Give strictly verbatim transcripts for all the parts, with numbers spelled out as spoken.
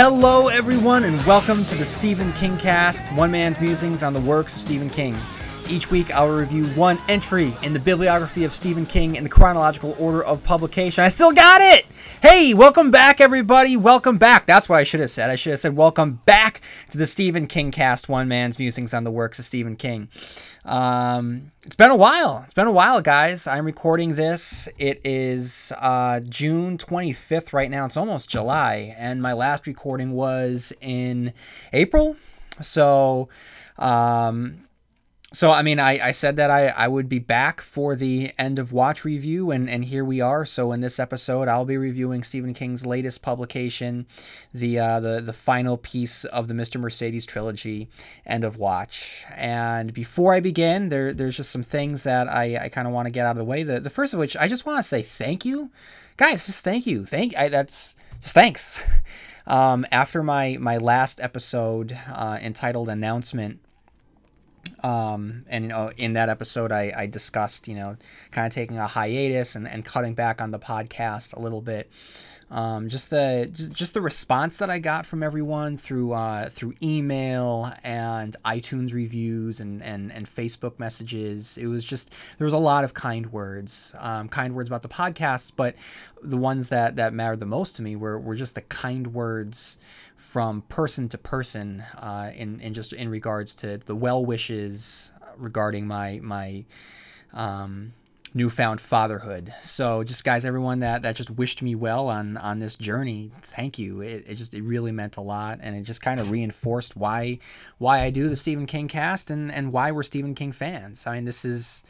Hello, everyone, and welcome to the Stephen King Cast, one man's musings on the works of Stephen King. Each week, I'll review one entry in the bibliography of Stephen King in the chronological order of publication. I still got it! Hey, welcome back, everybody. Welcome back. That's what I should have said. I should have said welcome back to the Stephen King Cast, one man's musings on the works of Stephen King. Um, it's been a while. It's been a while, guys. I'm recording this. It is uh, June twenty-fifth right now. It's almost July, and my last recording was in April. So, um... So, I mean, I, I said that I, I would be back for the End of Watch review, and, and here we are. So in this episode, I'll be reviewing Stephen King's latest publication, the uh, the, the final piece of the Mister Mercedes trilogy, End of Watch. And before I begin, there there's just some things that I, I kind of want to get out of the way. The, the first of which, I just want to say thank you. Guys, just thank you. Thank I, that's just thanks. Um, after my, my last episode uh, entitled Announcement, Um, and, you know, in that episode, I, I discussed, you know, kind of taking a hiatus and, and cutting back on the podcast a little bit. Um, just the, just, just the response that I got from everyone through, uh, through email and iTunes reviews and, and, and Facebook messages. It was just, there was a lot of kind words, um, kind words about the podcast, but the ones that, that mattered the most to me were, were just the kind words from person to person, uh, in, in just in regards to the well wishes regarding my, my, um, newfound fatherhood. So just guys, everyone that, that just wished me well on, on this journey, thank you. It, it just, it really meant a lot. And it just kind of reinforced why, why I do the Stephen King Cast and, and why we're Stephen King fans. I mean, this is,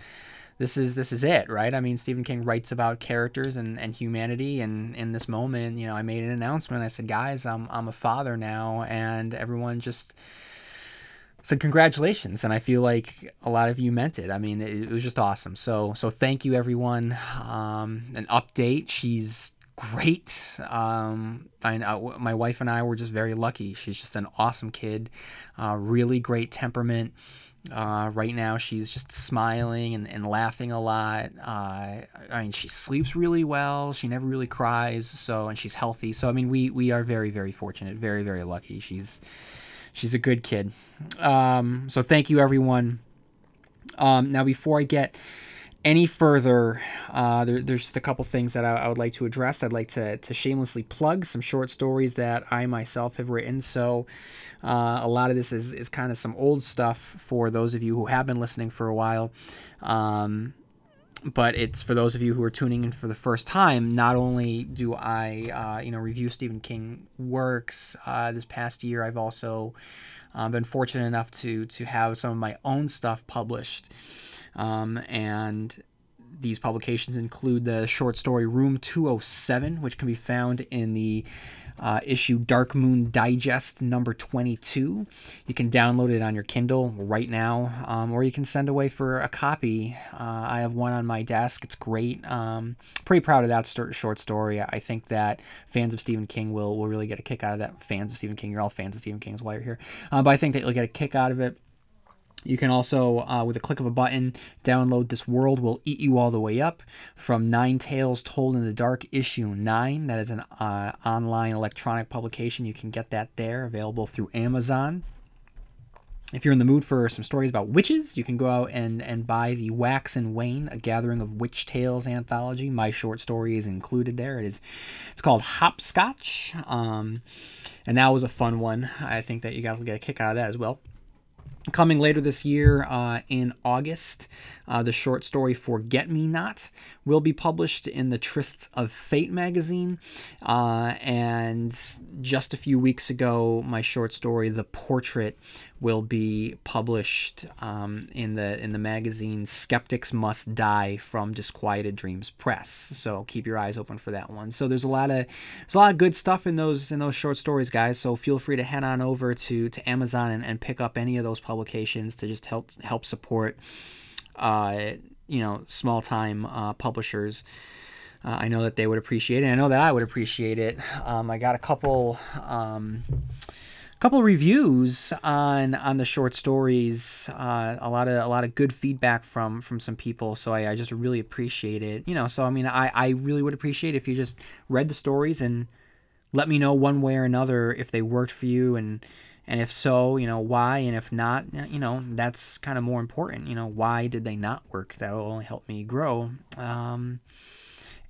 This is this is it, right? I mean, Stephen King writes about characters and, and humanity, and in this moment, you know, I made an announcement. I said, guys, I'm I'm a father now, and everyone just said congratulations, and I feel like a lot of you meant it. I mean, it, it was just awesome. So so thank you, everyone. Um, an update: she's great. Um, I, I, my wife and I were just very lucky. She's just an awesome kid, uh, really great temperament. Uh, right now she's just smiling and, and laughing a lot. Uh, I mean, she sleeps really well. She never really cries. So, and she's healthy. So, I mean, we, we are very, very fortunate, very, very lucky. She's, she's a good kid. Um, so thank you, everyone. Um, now before I get any further, uh, there, there's just a couple things that I, I would like to address. I'd like to, to shamelessly plug some short stories that I myself have written. So uh, a lot of this is, is kind of some old stuff for those of you who have been listening for a while. Um, but it's for those of you who are tuning in for the first time. Not only do I, uh, you know, review Stephen King works, uh, this past year, I've also uh, been fortunate enough to to have some of my own stuff published. Um, and these publications include the short story Room two oh seven, which can be found in the uh, issue Dark Moon Digest number twenty-two. You can download it on your Kindle right now, um, or you can send away for a copy. Uh, I have one on my desk. It's great. Um, pretty proud of that st- short story. I think that fans of Stephen King will, will really get a kick out of that. Fans of Stephen King, you're all fans of Stephen King is why you're here. Uh, but I think that you'll get a kick out of it. You can also, uh, with a click of a button, download This World Will Eat You All the Way Up from Nine Tales Told in the Dark, Issue nine. That is an uh, online electronic publication. You can get that there, available through Amazon. If you're in the mood for some stories about witches, you can go out and, and buy the Wax and Wane, A Gathering of Witch Tales anthology. My short story is included there. It is, it's called Hopscotch, um, and that was a fun one. I think that you guys will get a kick out of that as well. Coming later this year, uh, in August, uh, the short story Forget Me Not will be published in the Trysts of Fate magazine. Uh, and just a few weeks ago, my short story The Portrait will be published um, in the in the magazine Skeptics Must Die from Disquieted Dreams Press. So keep your eyes open for that one. So there's a lot of there's a lot of good stuff in those in those short stories, guys. So feel free to head on over to to Amazon and, and pick up any of those publications to just help help support uh, you know small time uh, publishers. Uh, I know that they would appreciate it. I know that I would appreciate it. Um, I got a couple. Um, couple reviews on on the short stories, uh a lot of a lot of good feedback from from some people, so I, I just really appreciate it, you know so I mean I I really would appreciate if you just read the stories and let me know one way or another if they worked for you, and and if so, you know, why, and if not, you know, that's kind of more important. You know, why did they not work? That will only help me grow um,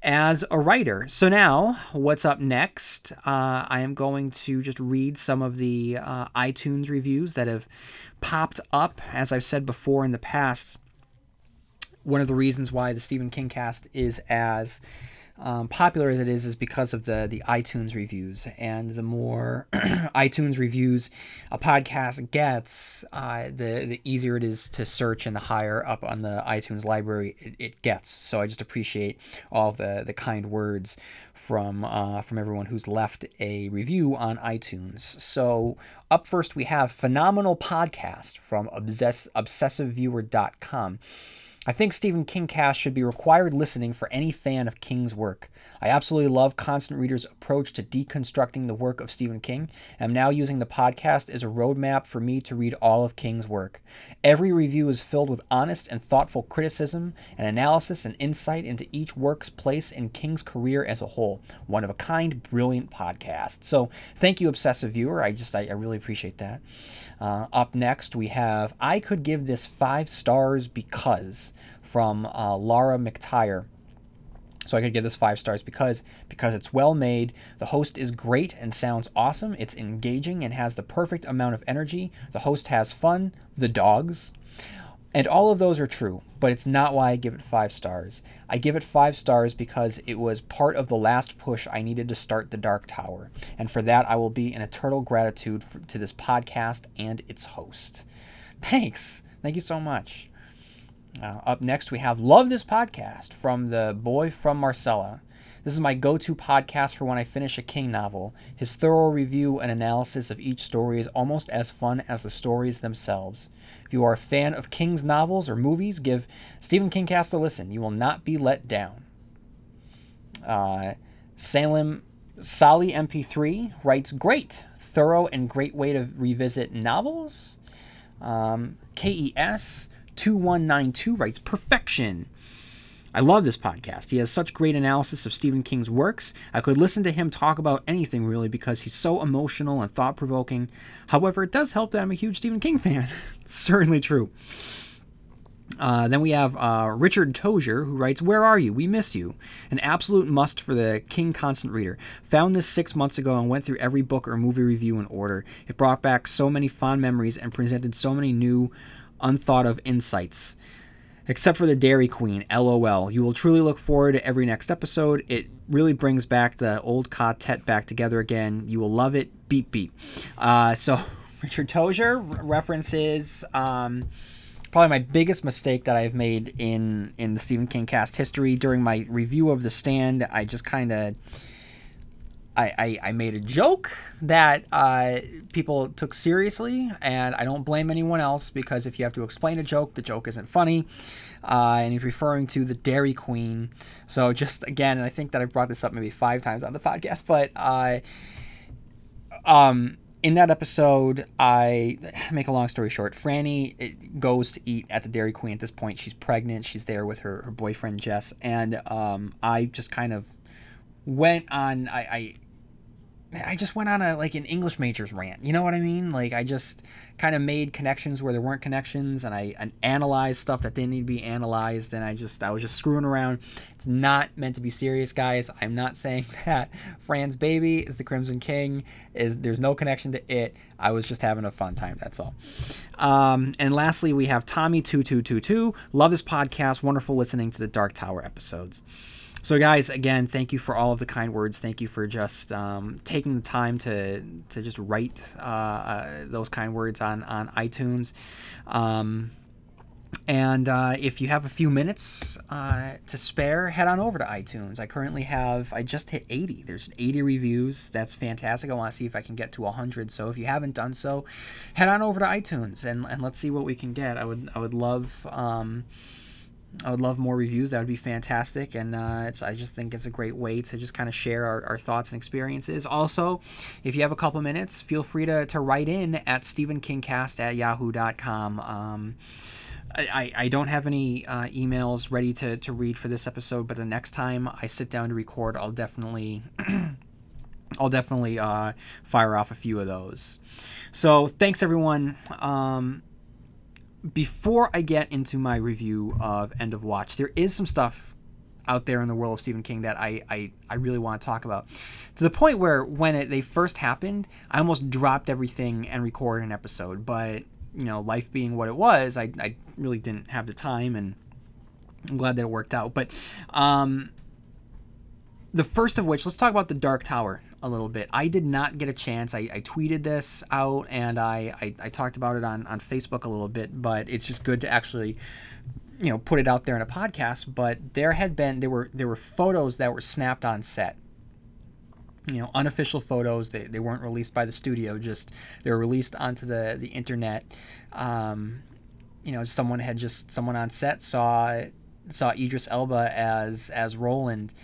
as a writer. So now, what's up next? Uh, I am going to just read some of the uh, iTunes reviews that have popped up. As I've said before in the past, one of the reasons why the Stephen King Cast is as Um, popular as it is is because of the the iTunes reviews, and the more iTunes reviews a podcast gets, uh, the the easier it is to search, and the higher up on the iTunes library it, it gets. So I just appreciate all the the kind words from uh, from everyone who's left a review on iTunes. So up first we have Phenomenal Podcast from obsess obsessive viewer dot com. I think Stephen King Cast should be required listening for any fan of King's work. I absolutely love Constant Reader's approach to deconstructing the work of Stephen King, and I'm now using the podcast as a roadmap for me to read all of King's work. Every review is filled with honest and thoughtful criticism and analysis and insight into each work's place in King's career as a whole. One of a kind, brilliant podcast. So thank you, Obsessive Viewer. I just, I, I really appreciate that. Uh, up next, we have I Could Give This Five Stars Because from uh, Laura McTire. So I could give this five stars because because it's well made, the host is great and sounds awesome, it's engaging and has the perfect amount of energy, the host has fun, the dogs, and all of those are true, but it's not why I give it five stars. I give it five stars because it was part of the last push I needed to start The Dark Tower, and for that I will be in eternal gratitude for, to this podcast and its host. Thanks. Thank you so much. Uh, up next, we have Love This Podcast from The Boy From Marcella. This is my go-to podcast for when I finish a King novel. His thorough review and analysis of each story is almost as fun as the stories themselves. If you are a fan of King's novels or movies, give Stephen King Cast a listen. You will not be let down. Uh, Salem Sally M P three writes, great, thorough and great way to revisit novels. Um, K E S two one nine two writes, perfection. I love this podcast. He has such great analysis of Stephen King's works. I could listen to him talk about anything really because he's so emotional and thought-provoking. However, it does help that I'm a huge Stephen King fan. It's certainly true. Uh, then we have uh, Richard Tozier, who writes, where are you? We miss you. An absolute must for the King Constant Reader. Found this six months ago and went through every book or movie review in order. It brought back so many fond memories and presented so many new unthought of insights, except for the Dairy Queen, lol. You will truly look forward to every next episode. It really brings back the old quartet back together again. You will love it. Beep beep. Uh so Richard Tozier references um probably my biggest mistake that I've made in in the Stephen King Cast history. During my review of The Stand, I just kind of I, I, I made a joke that uh, people took seriously, and I don't blame anyone else, because if you have to explain a joke, the joke isn't funny. Uh, and he's referring to the Dairy Queen. So just, again, and I think that I've brought this up maybe five times on the podcast, but uh, um, in that episode, I make a long story short, Franny goes to eat at the Dairy Queen. At this point, she's pregnant. She's there with her, her boyfriend, Jess. And um, I just kind of went on, I... I I just went on a like an English major's rant. You know what I mean? Like I just kind of made connections where there weren't connections, and I and analyzed stuff that didn't need to be analyzed, and I just I was just screwing around. It's not meant to be serious, guys. I'm not saying that Fran's baby is the Crimson King. Is there's no connection to it. I was just having a fun time. That's all. Um, and lastly, we have Tommy two two two two. Love this podcast. Wonderful listening to the Dark Tower episodes. So guys, again, thank you for all of the kind words. Thank you for just um, taking the time to to just write uh, uh, those kind words on, on iTunes. Um, and uh, if you have a few minutes uh, to spare, head on over to iTunes. I currently have, I just hit eighty. There's eighty reviews. That's fantastic. I want to see if I can get to one hundred. So if you haven't done so, head on over to iTunes and, and let's see what we can get. I would, I would love... Um, I would love more reviews. That would be fantastic. And uh, it's, I just think it's a great way to just kind of share our, our thoughts and experiences. Also, if you have a couple minutes, feel free to, to write in at stephen king cast at yahoo dot com. Um, I, I don't have any uh, emails ready to, to read for this episode, but the next time I sit down to record, I'll definitely I'll definitely uh, fire off a few of those. So thanks, everyone. Um, before I get into my review of End of Watch, there is some stuff out there in the world of Stephen King that I, I, I really want to talk about. To the point where when it, they first happened, I almost dropped everything and recorded an episode. But, you know, life being what it was, I, I really didn't have the time, and I'm glad that it worked out. But um, the first of which, let's talk about The Dark Tower a little bit. I did not get a chance. I, I tweeted this out, and I, I, I talked about it on, on Facebook a little bit, but it's just good to actually, you know, put it out there in a podcast. But there had been, there were, there were photos that were snapped on set, you know, unofficial photos. They, they weren't released by the studio, just they were released onto the, the internet. Um, you know, someone had just, someone on set saw, saw Idris Elba as, as Roland,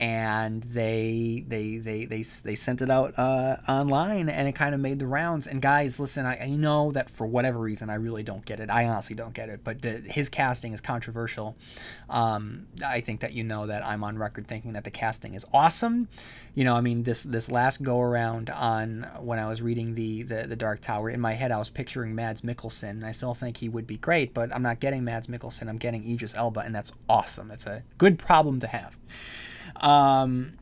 and they, they, they, they, they sent it out, uh, online, and it kind of made the rounds. And guys, listen, I, I know that for whatever reason, I really don't get it. I honestly don't get it, but the, his casting is controversial. Um, I think that, you know, that I'm on record thinking that the casting is awesome. You know, I mean, this, this last go around on when I was reading the, the, the Dark Tower, in my head, I was picturing Mads Mikkelsen, and I still think he would be great, but I'm not getting Mads Mikkelsen. I'm getting Idris Elba, and that's awesome. It's a good problem to have. Um,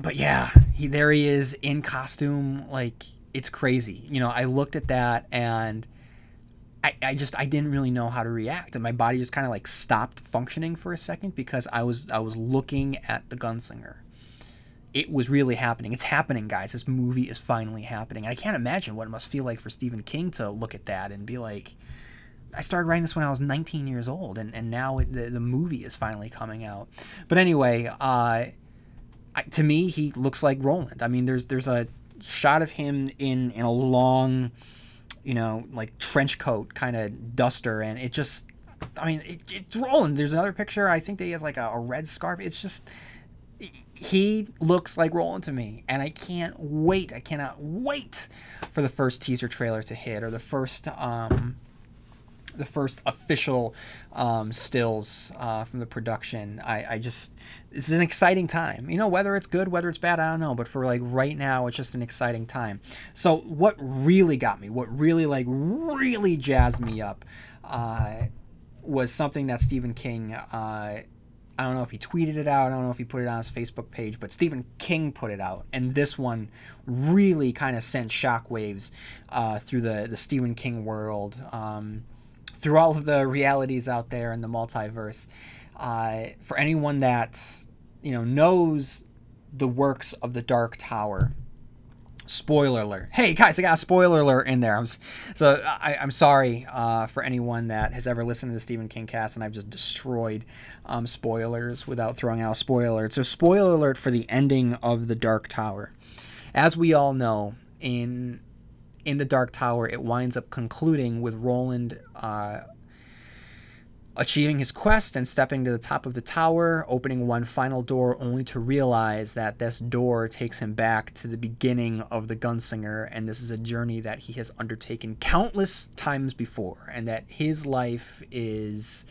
but yeah, he, there he is in costume. Like, it's crazy. You know, I looked at that, and I, I just, I didn't really know how to react. And my body just kind of like stopped functioning for a second, because I was, I was looking at the Gunslinger. It was really happening. It's happening, guys. This movie is finally happening. I can't imagine what it must feel like for Stephen King to look at that and be like, I started writing this when I was nineteen years old, and, and now it, the, the movie is finally coming out. But anyway, uh, I, to me, he looks like Roland. I mean, there's there's a shot of him in, in a long, you know, like trench coat kind of duster, and it just, I mean, it, it's Roland. There's another picture, I think that he has like a, a red scarf. It's just, he looks like Roland to me, and I can't wait. I cannot wait for the first teaser trailer to hit, or the first... Um, the first official um, stills uh, from the production. I, I just, it's an exciting time. You know, whether it's good, whether it's bad, I don't know. But for like right now, it's just an exciting time. So what really got me, what really like really jazzed me up uh, was something that Stephen King, uh, I don't know if he tweeted it out, I don't know if he put it on his Facebook page, but Stephen King put it out. And this one really kind of sent shockwaves uh, through the, the Stephen King world. Um, through all of the realities out there in the multiverse. Uh, for anyone that, you know, knows the works of The Dark Tower, spoiler alert. Hey, guys, I got a spoiler alert in there. I'm, so I, I'm sorry uh, for anyone that has ever listened to the Stephen King cast, and I've just destroyed um, spoilers without throwing out a spoiler alert. So spoiler alert for the ending of The Dark Tower. As we all know, in... in The Dark Tower, it winds up concluding with Roland uh, achieving his quest and stepping to the top of the tower, opening one final door, only to realize that this door takes him back to the beginning of the Gunslinger, and this is a journey that he has undertaken countless times before, and that his life is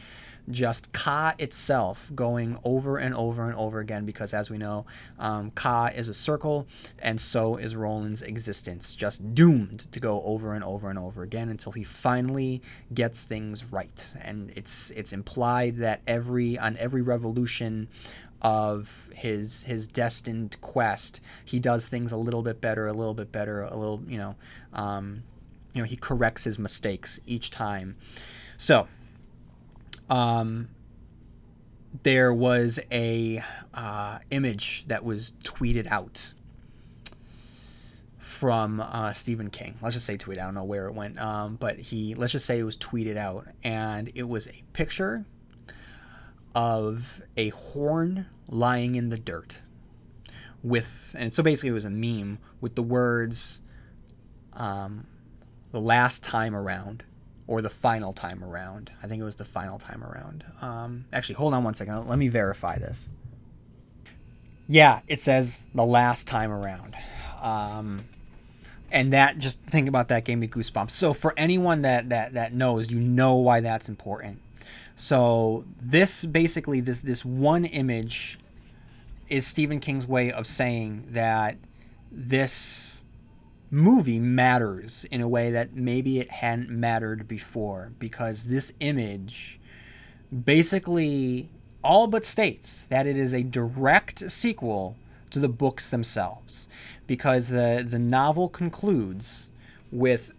just Ka itself going over and over and over again, because as we know, um, Ka is a circle, and so is Roland's existence, just doomed to go over and over and over again until he finally gets things right. And it's it's implied that every on every revolution of his his destined quest, he does things a little bit better, a little bit better, a little, you know, um, you know, he corrects his mistakes each time. So. Um, there was a uh, image that was tweeted out from uh, Stephen King. Let's just say tweet. I don't know where it went, um, but he let's just say it was tweeted out, and it was a picture of a horn lying in the dirt with, and so basically it was a meme with the words, um, "The last time around." Or the final time around. I think it was the final time around. Um, actually, hold on one second. Let me verify this. Yeah, it says the last time around. Um, and that, just think about that, gave me goosebumps. So for anyone that, that, that knows, you know why that's important. So this, basically, this, this one image is Stephen King's way of saying that this movie matters in a way that maybe it hadn't mattered before, because this image basically all but states that it is a direct sequel to the books themselves, because the, the novel concludes with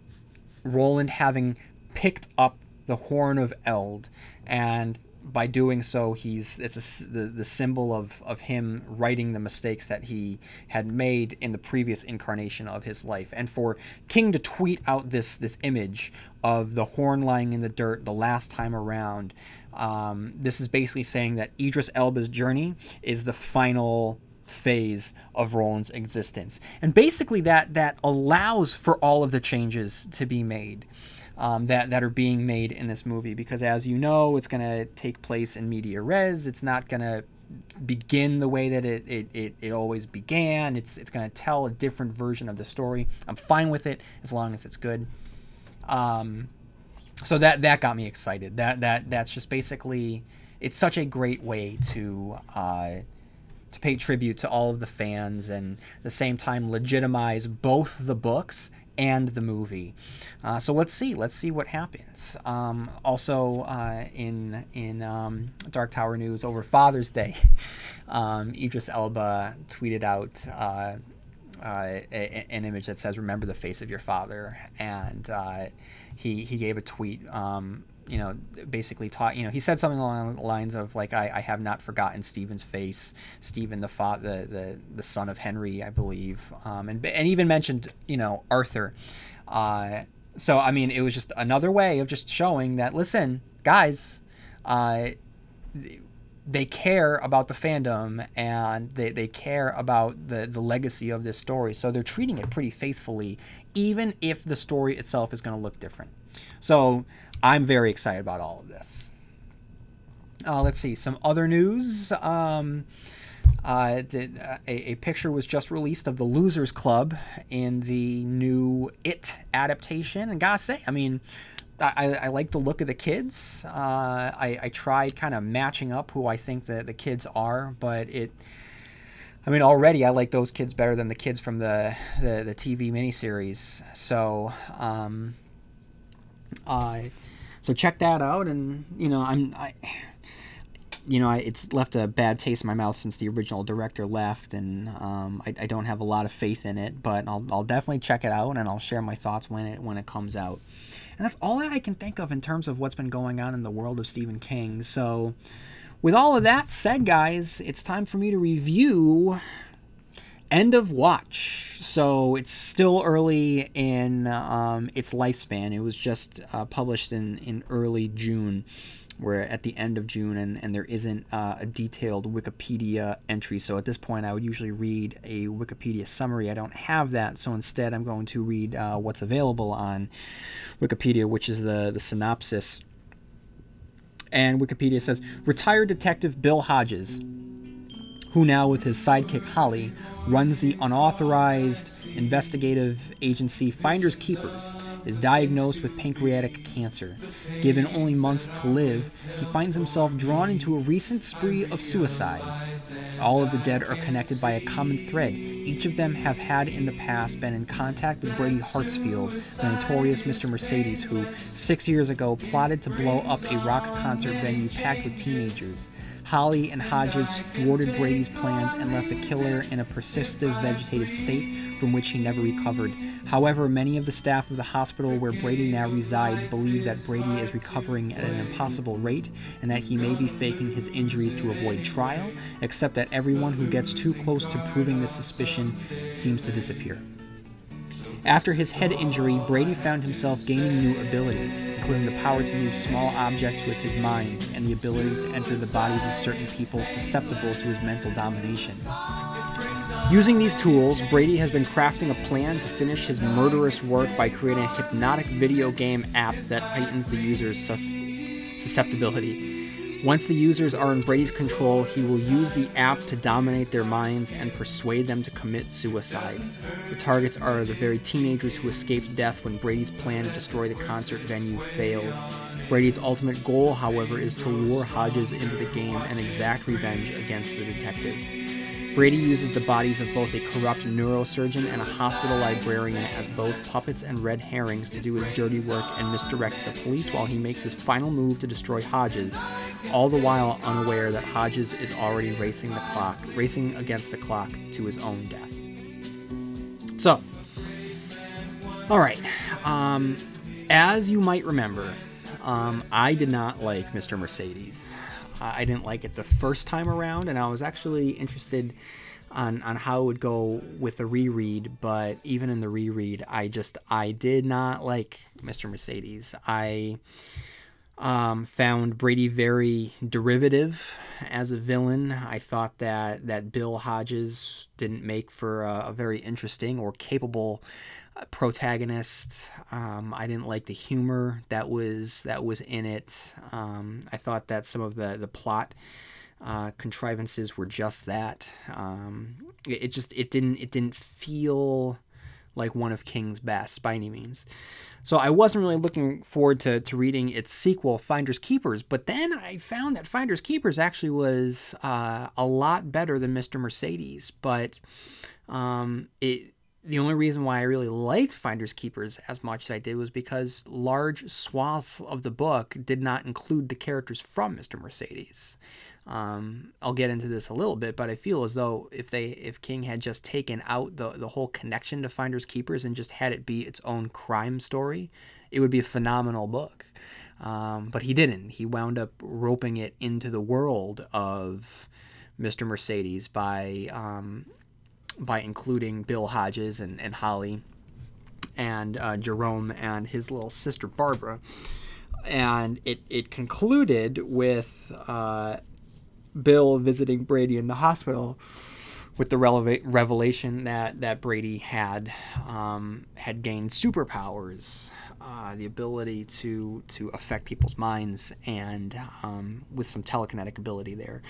Roland having picked up the Horn of Eld, and by doing so, he's it's a, the, the symbol of, of him righting the mistakes that he had made in the previous incarnation of his life. And for King to tweet out this, this image of the horn lying in the dirt the last time around, um, this is basically saying that Idris Elba's journey is the final phase of Roland's existence, and basically that that allows for all of the changes to be made um, that that are being made in this movie, because as you know, it's going to take place in media res. It's not going to begin the way that it it, it, it always began. It's it's going to tell a different version of the story. I'm fine with it as long as it's good. Um, so that that got me excited. That that that's just basically, it's such a great way to. Uh, to pay tribute to all of the fans and at the same time legitimize both the books and the movie. Uh, so let's see. Let's see what happens. Um, also, uh, in in um, Dark Tower news over Father's Day, um, Idris Elba tweeted out uh, uh, a, a, an image that says, "Remember the face of your father." And uh, he, he gave a tweet um, you know, basically taught, you know, he said something along the lines of like, I, I have not forgotten Stephen's face, Stephen, the father, the, the, the son of Henry, I believe. Um, and, and even mentioned, you know, Arthur. Uh, so, I mean, it was just another way of just showing that, listen, guys, uh, they care about the fandom, and they, they care about the, the legacy of this story. So they're treating it pretty faithfully, even if the story itself is going to look different. So, I'm very excited about all of this. Uh, let's see, some other news. Um, uh, the, uh, a, a picture was just released of the Losers Club in the new It adaptation. And gotta say, I mean, I, I like the look of the kids. Uh, I, I tried kind of matching up who I think the, the kids are, but it... I mean, already I like those kids better than the kids from the, the, the T V miniseries. So... Um, uh, So check that out, and you know I'm, I, you know I, it's left a bad taste in my mouth since the original director left, and um, I, I don't have a lot of faith in it. But I'll, I'll definitely check it out, and I'll share my thoughts when it when it comes out. And that's all that I can think of in terms of what's been going on in the world of Stephen King. So, with all of that said, guys, it's time for me to review End of Watch. So it's still early in um, its lifespan. It was just uh, published in, in early June. We're at the end of June, and, and there isn't uh, a detailed Wikipedia entry. So at this point, I would usually read a Wikipedia summary. I don't have that, so instead I'm going to read uh, what's available on Wikipedia, which is the, the synopsis. And Wikipedia says, "Retired detective Bill Hodges, who now with his sidekick Holly runs the unauthorized investigative agency Finders Keepers, is diagnosed with pancreatic cancer. Given only months to live, he finds himself drawn into a recent spree of suicides. All of the dead are connected by a common thread. Each of them have had in the past been in contact with Brady Hartsfield, the notorious Mister Mercedes, who six years ago plotted to blow up a rock concert venue packed with teenagers. Holly and Hodges thwarted Brady's plans and left the killer in a persistent vegetative state from which he never recovered. However, many of the staff of the hospital where Brady now resides believe that Brady is recovering at an impossible rate and that he may be faking his injuries to avoid trial, except that everyone who gets too close to proving this suspicion seems to disappear. After his head injury, Brady found himself gaining new abilities, including the power to move small objects with his mind and the ability to enter the bodies of certain people susceptible to his mental domination. Using these tools, Brady has been crafting a plan to finish his murderous work by creating a hypnotic video game app that heightens the user's sus- susceptibility. Once the users are in Brady's control, he will use the app to dominate their minds and persuade them to commit suicide. The targets are the very teenagers who escaped death when Brady's plan to destroy the concert venue failed. Brady's ultimate goal, however, is to lure Hodges into the game and exact revenge against the detective. Brady uses the bodies of both a corrupt neurosurgeon and a hospital librarian as both puppets and red herrings to do his dirty work and misdirect the police while he makes his final move to destroy Hodges, all the while unaware that Hodges is already racing the clock, racing against the clock to his own death. So, all right, um, as you might remember, um, I did not like Mister Mercedes. I didn't like it the first time around, and I was actually interested on, on how it would go with the reread, but even in the reread, I just, I did not like Mister Mercedes. I um, found Brady very derivative as a villain. I thought that, that Bill Hodges didn't make for a, a very interesting or capable protagonist. Um, I didn't like the humor that was that was in it. Um, I thought that some of the the plot uh, contrivances were just that. Um, it, it just it didn't it didn't feel like one of King's best by any means. So I wasn't really looking forward to to reading its sequel, Finders Keepers. But then I found that Finders Keepers actually was uh, a lot better than Mister Mercedes. But um, it. The only reason why I really liked Finders Keepers as much as I did was because large swaths of the book did not include the characters from Mister Mercedes. Um, I'll get into this a little bit, but I feel as though if they if King had just taken out the, the whole connection to Finders Keepers and just had it be its own crime story, it would be a phenomenal book. Um, but he didn't. He wound up roping it into the world of Mister Mercedes by... Um, by including Bill Hodges and, and Holly and uh, Jerome and his little sister Barbara. And it, it concluded with uh, Bill visiting Brady in the hospital with the releva- revelation that, that Brady had um, had gained superpowers, uh, the ability to, to affect people's minds and um, with some telekinetic ability there.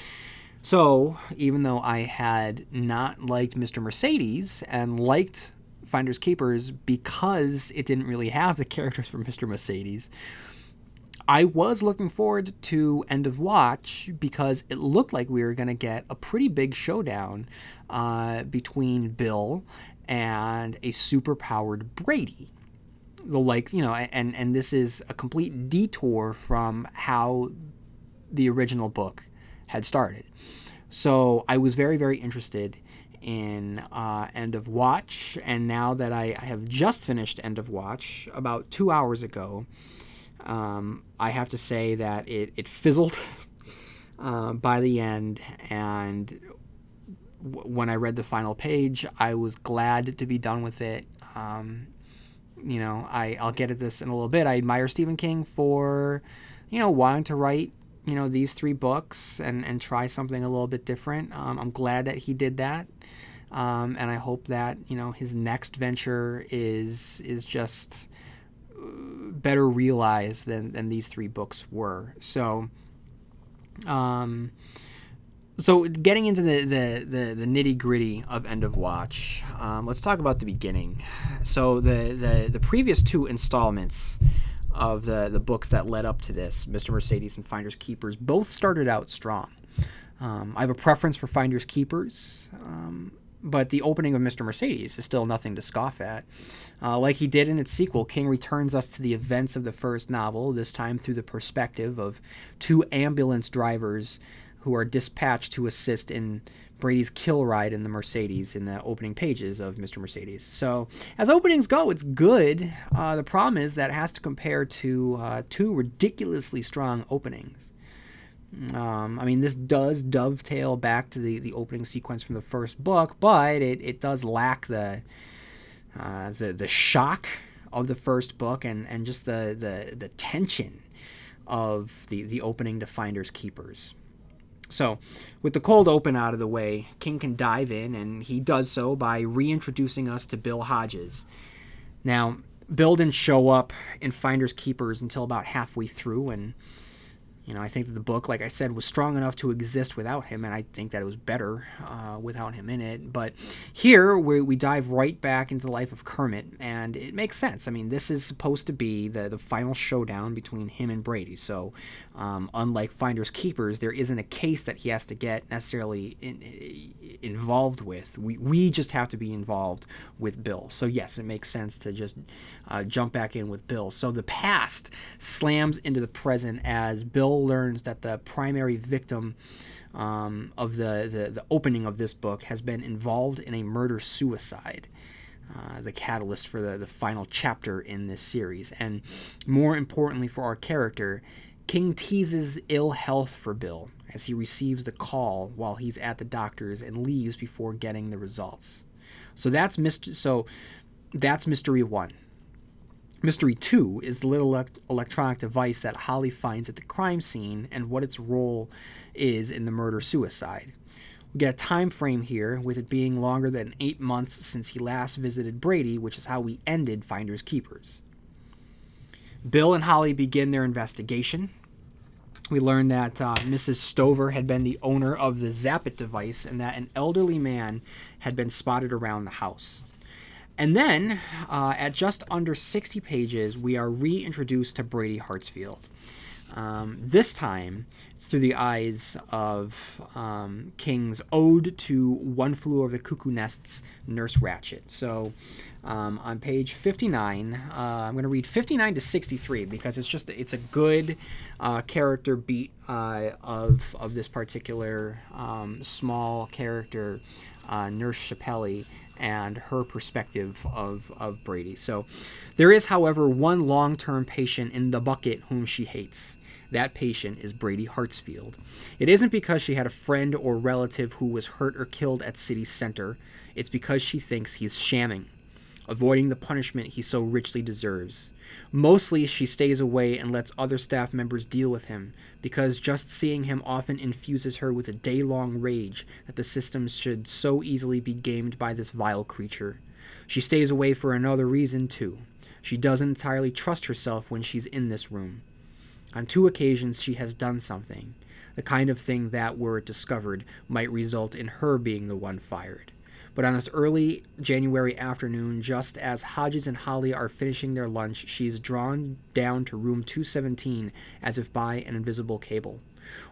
So, even though I had not liked Mister Mercedes and liked Finders Keepers because it didn't really have the characters from Mister Mercedes, I was looking forward to End of Watch because it looked like we were going to get a pretty big showdown uh, between Bill and a superpowered Brady. The like, you know, and, and this is a complete detour from how the original book had started. So I was very, very interested in uh, End of Watch, and now that I, I have just finished End of Watch about two hours ago, um, I have to say that it, it fizzled uh, by the end, and w- when I read the final page, I was glad to be done with it. Um, you know, I, I'll get at this in a little bit. I admire Stephen King for, you know, wanting to write you know, these three books and, and try something a little bit different. Um, I'm glad that he did that. Um, and I hope that, you know, his next venture is is just better realized than, than these three books were. So, um, so getting into the, the, the, the nitty-gritty of End of Watch, um, let's talk about the beginning. So the, the, the previous two installments of the, the books that led up to this, Mister Mercedes and Finders Keepers, both started out strong. Um, I have a preference for Finders Keepers, um, but the opening of Mister Mercedes is still nothing to scoff at. Uh, like he did in its sequel, King returns us to the events of the first novel, this time through the perspective of two ambulance drivers who are dispatched to assist in Brady's kill ride in the Mercedes in the opening pages of Mister Mercedes. So as openings go, it's good. Uh, the problem is that it has to compare to uh, two ridiculously strong openings. Um, I mean, this does dovetail back to the, the opening sequence from the first book, but it, it does lack the, uh, the the shock of the first book and, and just the, the, the tension of the, the opening to Finders Keepers. So, with the cold open out of the way, King can dive in, and he does so by reintroducing us to Bill Hodges. Now, Bill didn't show up in Finders Keepers until about halfway through, and, you know, I think that the book, like I said, was strong enough to exist without him, and I think that it was better uh, without him in it. But here, we, we dive right back into the life of Kermit, and it makes sense. I mean, this is supposed to be the, the final showdown between him and Brady. So, um, unlike Finders Keepers, there isn't a case that he has to get necessarily in, involved with. We we just have to be involved with Bill. So yes, it makes sense to just uh, jump back in with Bill. So the past slams into the present as Bill learns that the primary victim um, of the, the, the opening of this book has been involved in a murder-suicide. Uh, the catalyst for the, the final chapter in this series. And more importantly for our character, King teases ill health for Bill as he receives the call while he's at the doctor's and leaves before getting the results. So that's myst- so that's mystery one. Mystery two is the little elect- electronic device that Holly finds at the crime scene and what its role is in the murder-suicide. We get a time frame here, with it being longer than eight months since he last visited Brady, which is how we ended Finders Keepers. Bill and Holly begin their investigation. We learn that uh, Missus Stover had been the owner of the Zappit device and that an elderly man had been spotted around the house. And then, uh, at just under sixty pages, we are reintroduced to Brady Hartsfield. Um, this time, it's through the eyes of um, King's Ode to One Flew Over the Cuckoo Nest's Nurse Ratched. So um, on page fifty-nine, uh, I'm going to read fifty-nine to sixty-three because it's just it's a good uh, character beat uh, of of this particular um, small character, uh, Nurse Scapelli, and her perspective of, of Brady. So there is, however, one long-term patient in the bucket whom she hates. That patient is Brady Hartsfield. It isn't because she had a friend or relative who was hurt or killed at City Center. It's because she thinks he's shamming, avoiding the punishment he so richly deserves. Mostly, she stays away and lets other staff members deal with him, because just seeing him often infuses her with a day-long rage that the system should so easily be gamed by this vile creature. She stays away for another reason, too. She doesn't entirely trust herself when she's in this room. On two occasions, she has done something, the kind of thing that, were it discovered, might result in her being the one fired. But on this early January afternoon, just as Hodges and Holly are finishing their lunch, she is drawn down to room two seventeen as if by an invisible cable.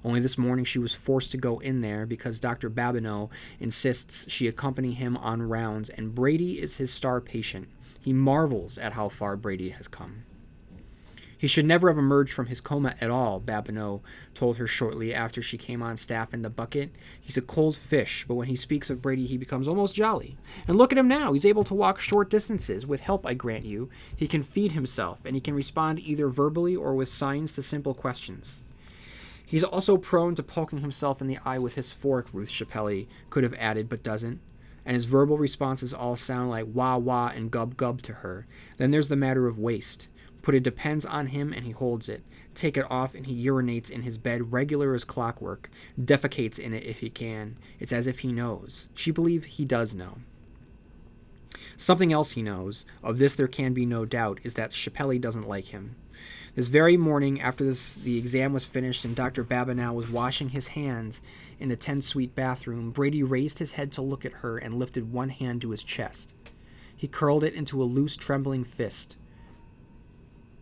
Only this morning she was forced to go in there because Doctor Babineau insists she accompany him on rounds, and Brady is his star patient. He marvels at how far Brady has come. He should never have emerged from his coma at all, Babineau told her shortly after she came on staff in the bucket. He's a cold fish, but when he speaks of Brady, he becomes almost jolly. And look at him now. He's able to walk short distances. With help, I grant you. He can feed himself, and he can respond either verbally or with signs to simple questions. He's also prone to poking himself in the eye with his fork, Ruth Scapelli could have added, but doesn't. And his verbal responses all sound like wah-wah and gub-gub to her. Then there's the matter of waste. But it depends on him, and he holds it. Take it off, and he urinates in his bed, regular as clockwork. Defecates in it if he can. It's as if he knows. She believes he does know. Something else he knows, of this there can be no doubt, is that Scapelli doesn't like him. This very morning, after this, the exam was finished and Doctor Babineau was washing his hands in the ten-suite bathroom, Brady raised his head to look at her and lifted one hand to his chest. He curled it into a loose, trembling fist,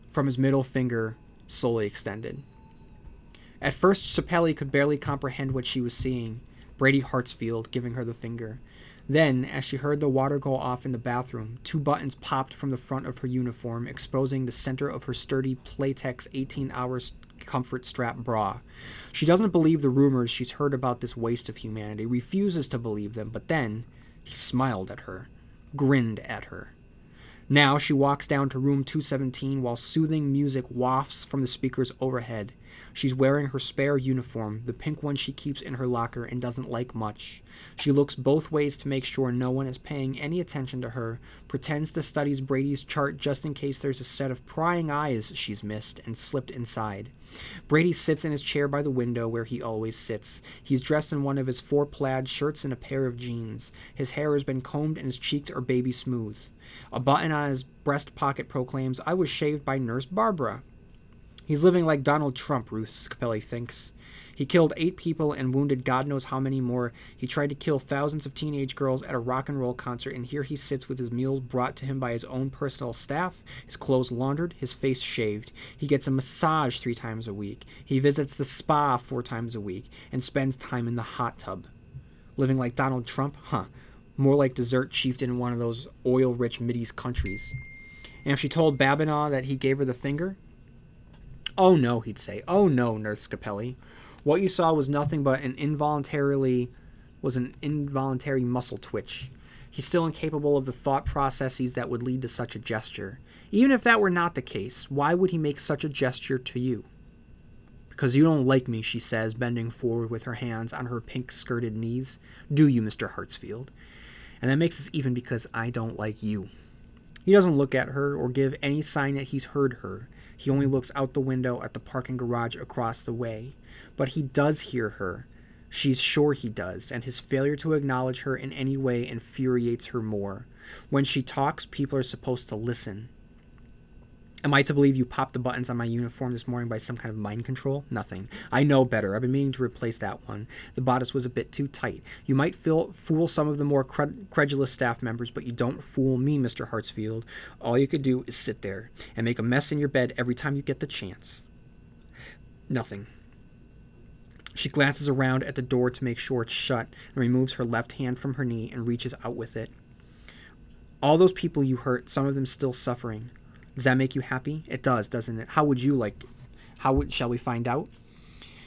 from his middle finger slowly extended. At first, Scapelli could barely comprehend what she was seeing, Brady Hartsfield giving her the finger. Then, as she heard the water go off in the bathroom, two buttons popped from the front of her uniform, exposing the center of her sturdy Playtex eighteen-hour comfort strap bra. She doesn't believe the rumors she's heard about this waste of humanity, refuses to believe them, but then he smiled at her, grinned at her. Now she walks down to room two seventeen while soothing music wafts from the speakers overhead. She's wearing her spare uniform, the pink one she keeps in her locker and doesn't like much. She looks both ways to make sure no one is paying any attention to her, pretends to study Brady's chart just in case there's a set of prying eyes she's missed, and slipped inside. Brady sits in his chair by the window where he always sits. He's dressed in one of his four plaid shirts and a pair of jeans. His hair has been combed and his cheeks are baby smooth. A button on his breast pocket proclaims, "I was shaved by Nurse Barbara." He's living like Donald Trump, Ruth Scapelli thinks. He killed eight people and wounded God knows how many more. He tried to kill thousands of teenage girls at a rock and roll concert, and here he sits with his meals brought to him by his own personal staff, his clothes laundered, his face shaved. He gets a massage three times a week. He visits the spa four times a week and spends time in the hot tub. living like Donald Trump? Huh. More like desert chieftain in one of those oil-rich Mideast countries. And if she told Babineau that he gave her the finger? Oh no, he'd say. Oh no, Nurse Scapelli. What you saw was nothing but an involuntarily was an involuntary muscle twitch. He's still incapable of the thought processes that would lead to such a gesture. Even if that were not the case, why would he make such a gesture to you? Because you don't like me, she says, bending forward with her hands on her pink-skirted knees. Do you, Mister Hartsfield? And that makes us even because I don't like you. He doesn't look at her or give any sign that he's heard her. He only looks out the window at the parking garage across the way. But he does hear her. She's sure he does, and his failure to acknowledge her in any way infuriates her more. When she talks, people are supposed to listen. Am I to believe you popped the buttons on my uniform this morning by some kind of mind control? Nothing. I know better. I've been meaning to replace that one. The bodice was a bit too tight. You might feel, fool some of the more cred- credulous staff members, but you don't fool me, Mister Hartsfield. All you could do is sit there and make a mess in your bed every time you get the chance. Nothing. She glances around at the door to make sure it's shut and removes her left hand from her knee and reaches out with it. All those people you hurt, some of them still suffering. Does that make you happy? It does, doesn't it? How would you like it? How would, shall we find out?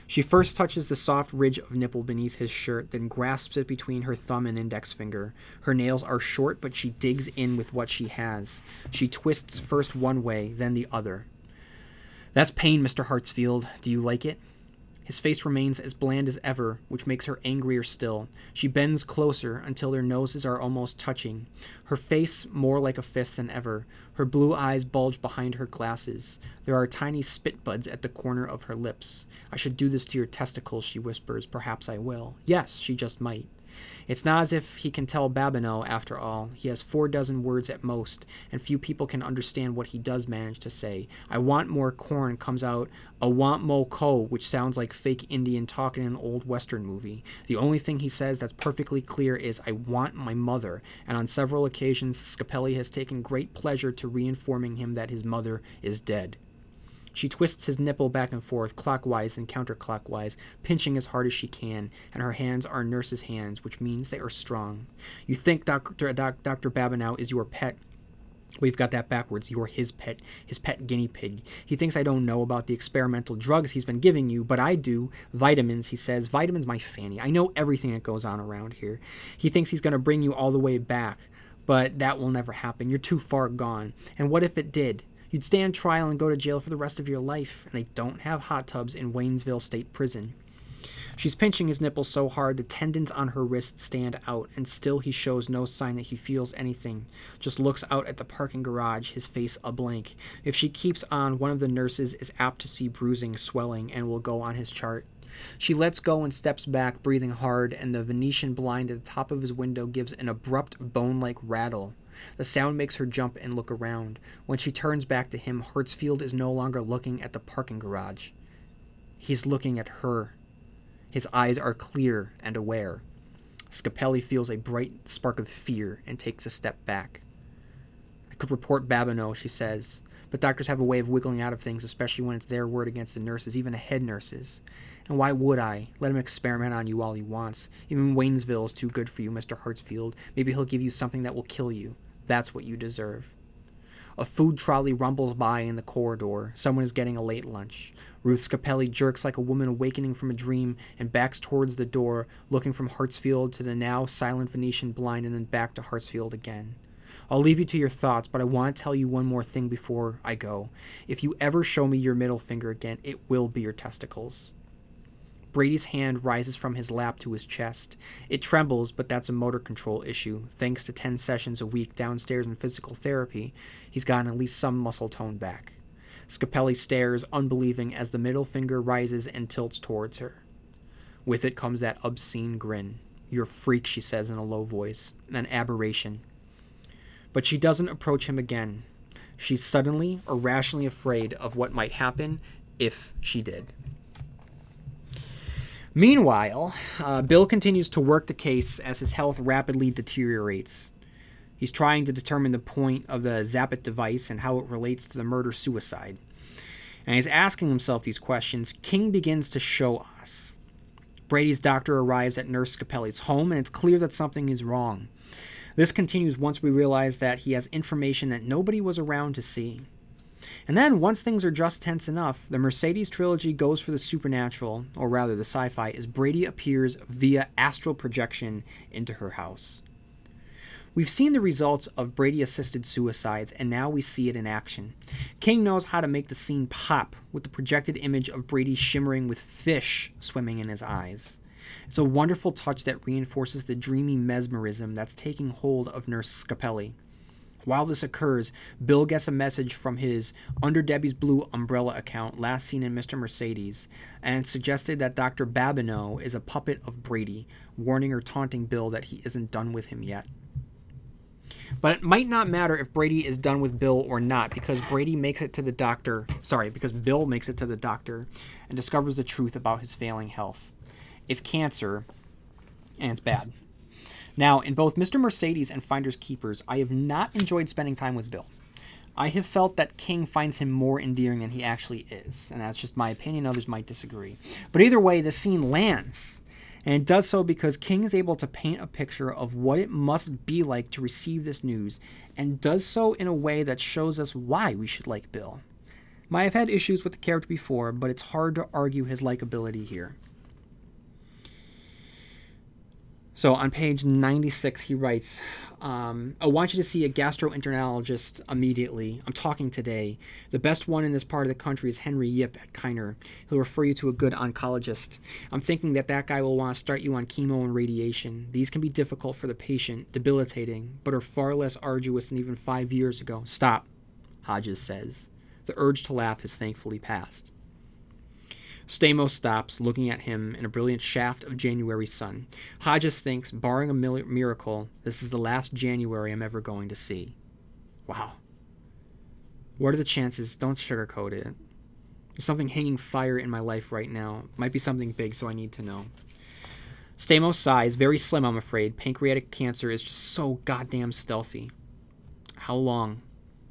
She first touches the soft ridge of nipple beneath his shirt, then grasps it between her thumb and index finger. Her nails are short, but she digs in with what she has. She twists first one way, then the other. That's pain, Mister Hartsfield. Do you like it? His face remains as bland as ever, which makes her angrier still. She bends closer until their noses are almost touching, her face more like a fist than ever. Her blue eyes bulge behind her glasses. There are tiny spit buds at the corner of her lips. I should do this to your testicles, she whispers. Perhaps I will. Yes, she just might. It's not as if he can tell Babineau, after all. He has four dozen words at most, and few people can understand what he does manage to say. I want more corn comes out a want mo ko, which sounds like fake Indian talk in an old Western movie. The only thing he says that's perfectly clear is, I want my mother, and on several occasions, Scapelli has taken great pleasure to reinforming him that his mother is dead. She twists his nipple back and forth, clockwise and counterclockwise, pinching as hard as she can, and her hands are nurse's hands, which means they are strong. You think Doctor Doc, Doctor Babineau is your pet. We've got that backwards. You're his pet, his pet guinea pig. He thinks I don't know about the experimental drugs he's been giving you, but I do. Vitamins, he says. Vitamins, my fanny. I know everything that goes on around here. He thinks he's going to bring you all the way back, but that will never happen. You're too far gone. And what if it did? You'd stand trial and go to jail for the rest of your life, and they don't have hot tubs in Waynesville State Prison. She's pinching his nipples so hard the tendons on her wrist stand out, and still he shows no sign that he feels anything, just looks out at the parking garage, his face a blank. If she keeps on, one of the nurses is apt to see bruising, swelling, and will go on his chart. She lets go and steps back, breathing hard, and the Venetian blind at the top of his window gives an abrupt, bone-like rattle. The sound makes her jump and look around. When she turns back to him, Hartsfield is no longer looking at the parking garage. He's looking at her. His eyes are clear and aware. Scapelli feels a bright spark of fear and takes a step back. I could report Babineau, she says, but doctors have a way of wiggling out of things, especially when it's their word against the nurses, even the head nurses. And why would I? Let him experiment on you all he wants. Even Waynesville is too good for you, Mister Hartsfield. Maybe he'll give you something that will kill you. That's what you deserve. A food trolley rumbles by in the corridor. Someone is getting a late lunch. Ruth Scapelli jerks like a woman awakening from a dream and backs towards the door, looking from Hartsfield to the now silent Venetian blind and then back to Hartsfield again. I'll leave you to your thoughts, but I want to tell you one more thing before I go. If you ever show me your middle finger again, it will be your testicles. Brady's hand rises from his lap to his chest. It trembles, but that's a motor control issue. Thanks to ten sessions a week downstairs in physical therapy, he's gotten at least some muscle tone back. Scapelli stares, unbelieving, as the middle finger rises and tilts towards her. With it comes that obscene grin. You're a freak, she says in a low voice. An aberration. But she doesn't approach him again. She's suddenly, irrationally afraid of what might happen if she did. Meanwhile, uh, Bill continues to work the case as his health rapidly deteriorates. He's trying to determine the point of the Zappit device and how it relates to the murder-suicide. And he's asking himself these questions. King begins to show us. Brady's doctor arrives at Nurse Scapelli's home, and it's clear that something is wrong. This continues once we realize that he has information that nobody was around to see. And then, once things are just tense enough, the Mercedes trilogy goes for the supernatural, or rather the sci-fi, as Brady appears via astral projection into her house. We've seen the results of Brady-assisted suicides, and now we see it in action. King knows how to make the scene pop with the projected image of Brady shimmering with fish swimming in his eyes. It's a wonderful touch that reinforces the dreamy mesmerism that's taking hold of Nurse Scapelli. While this occurs, Bill gets a message from his Under Debbie's Blue Umbrella account, last seen in Mister Mercedes, and suggested that Doctor Babineau is a puppet of Brady, warning or taunting Bill that he isn't done with him yet. But it might not matter if Brady is done with Bill or not, because Brady makes it to the doctor, sorry, because Bill makes it to the doctor and discovers the truth about his failing health. It's cancer, and it's bad. Now, in both Mister Mercedes and Finders Keepers, I have not enjoyed spending time with Bill. I have felt that King finds him more endearing than he actually is, and that's just my opinion. Others might disagree. But either way, the scene lands. And it does so because King is able to paint a picture of what it must be like to receive this news, and does so in a way that shows us why we should like Bill. Might have had issues with the character before, but it's hard to argue his likability here. So on page ninety-six, he writes, um, I want you to see a gastroenterologist immediately. I'm talking today. The best one in this part of the country is Henry Yip at Kiner. He'll refer you to a good oncologist. I'm thinking that that guy will want to start you on chemo and radiation. These can be difficult for the patient, debilitating, but are far less arduous than even five years ago. Stop, Hodges says. The urge to laugh has thankfully passed. Stamos stops, looking at him in a brilliant shaft of January sun. Hodges thinks, barring a miracle, this is the last January I'm ever going to see. Wow. What are the chances? Don't sugarcoat it. There's something hanging fire in my life right now. Might be something big, so I need to know. Stamos sighs, very slim, I'm afraid. Pancreatic cancer is just so goddamn stealthy. How long?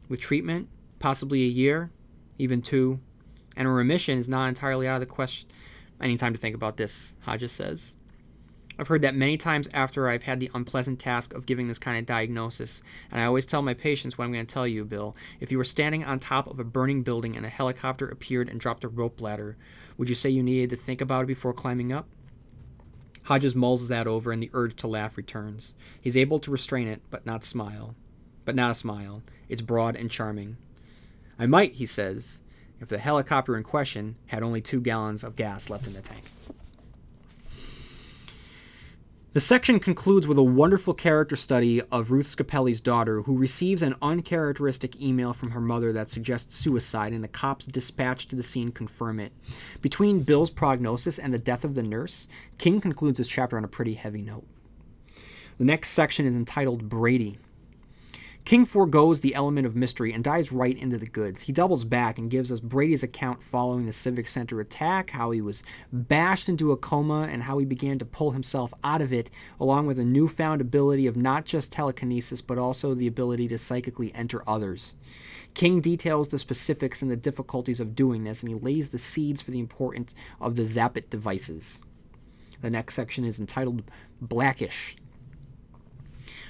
With treatment? Possibly a year? Even two? And a remission is not entirely out of the question. I need time to think about this, Hodges says. I've heard that many times after I've had the unpleasant task of giving this kind of diagnosis, and I always tell my patients what I'm going to tell you, Bill. If you were standing on top of a burning building and a helicopter appeared and dropped a rope ladder, would you say you needed to think about it before climbing up? Hodges mulls that over, and the urge to laugh returns. He's able to restrain it, but not smile. But not a smile. It's broad and charming. I might, he says, if the helicopter in question had only two gallons of gas left in the tank. The section concludes with a wonderful character study of Ruth Scapelli's daughter, who receives an uncharacteristic email from her mother that suggests suicide, and the cops dispatched to the scene confirm it. Between Bill's prognosis and the death of the nurse, King concludes his chapter on a pretty heavy note. The next section is entitled Brady. King forgoes the element of mystery and dives right into the goods. He doubles back and gives us Brady's account following the Civic Center attack, how he was bashed into a coma, and how he began to pull himself out of it, along with a newfound ability of not just telekinesis, but also the ability to psychically enter others. King details the specifics and the difficulties of doing this, and he lays the seeds for the importance of the Zappit devices. The next section is entitled Blackish.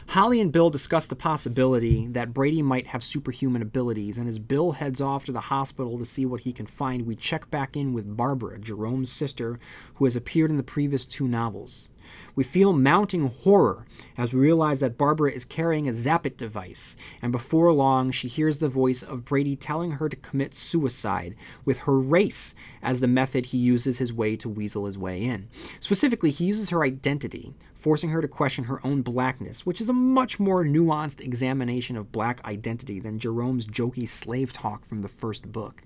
Holly and Bill discuss the possibility that Brady might have superhuman abilities, and as Bill heads off to the hospital to see what he can find, we check back in with Barbara, Jerome's sister, who has appeared in the previous two novels. We feel mounting horror as we realize that Barbara is carrying a Zappit device, and before long she hears the voice of Brady telling her to commit suicide, with her race as the method he uses his way to weasel his way in. Specifically, he uses her identity, forcing her to question her own blackness, which is a much more nuanced examination of black identity than Jerome's jokey slave talk from the first book.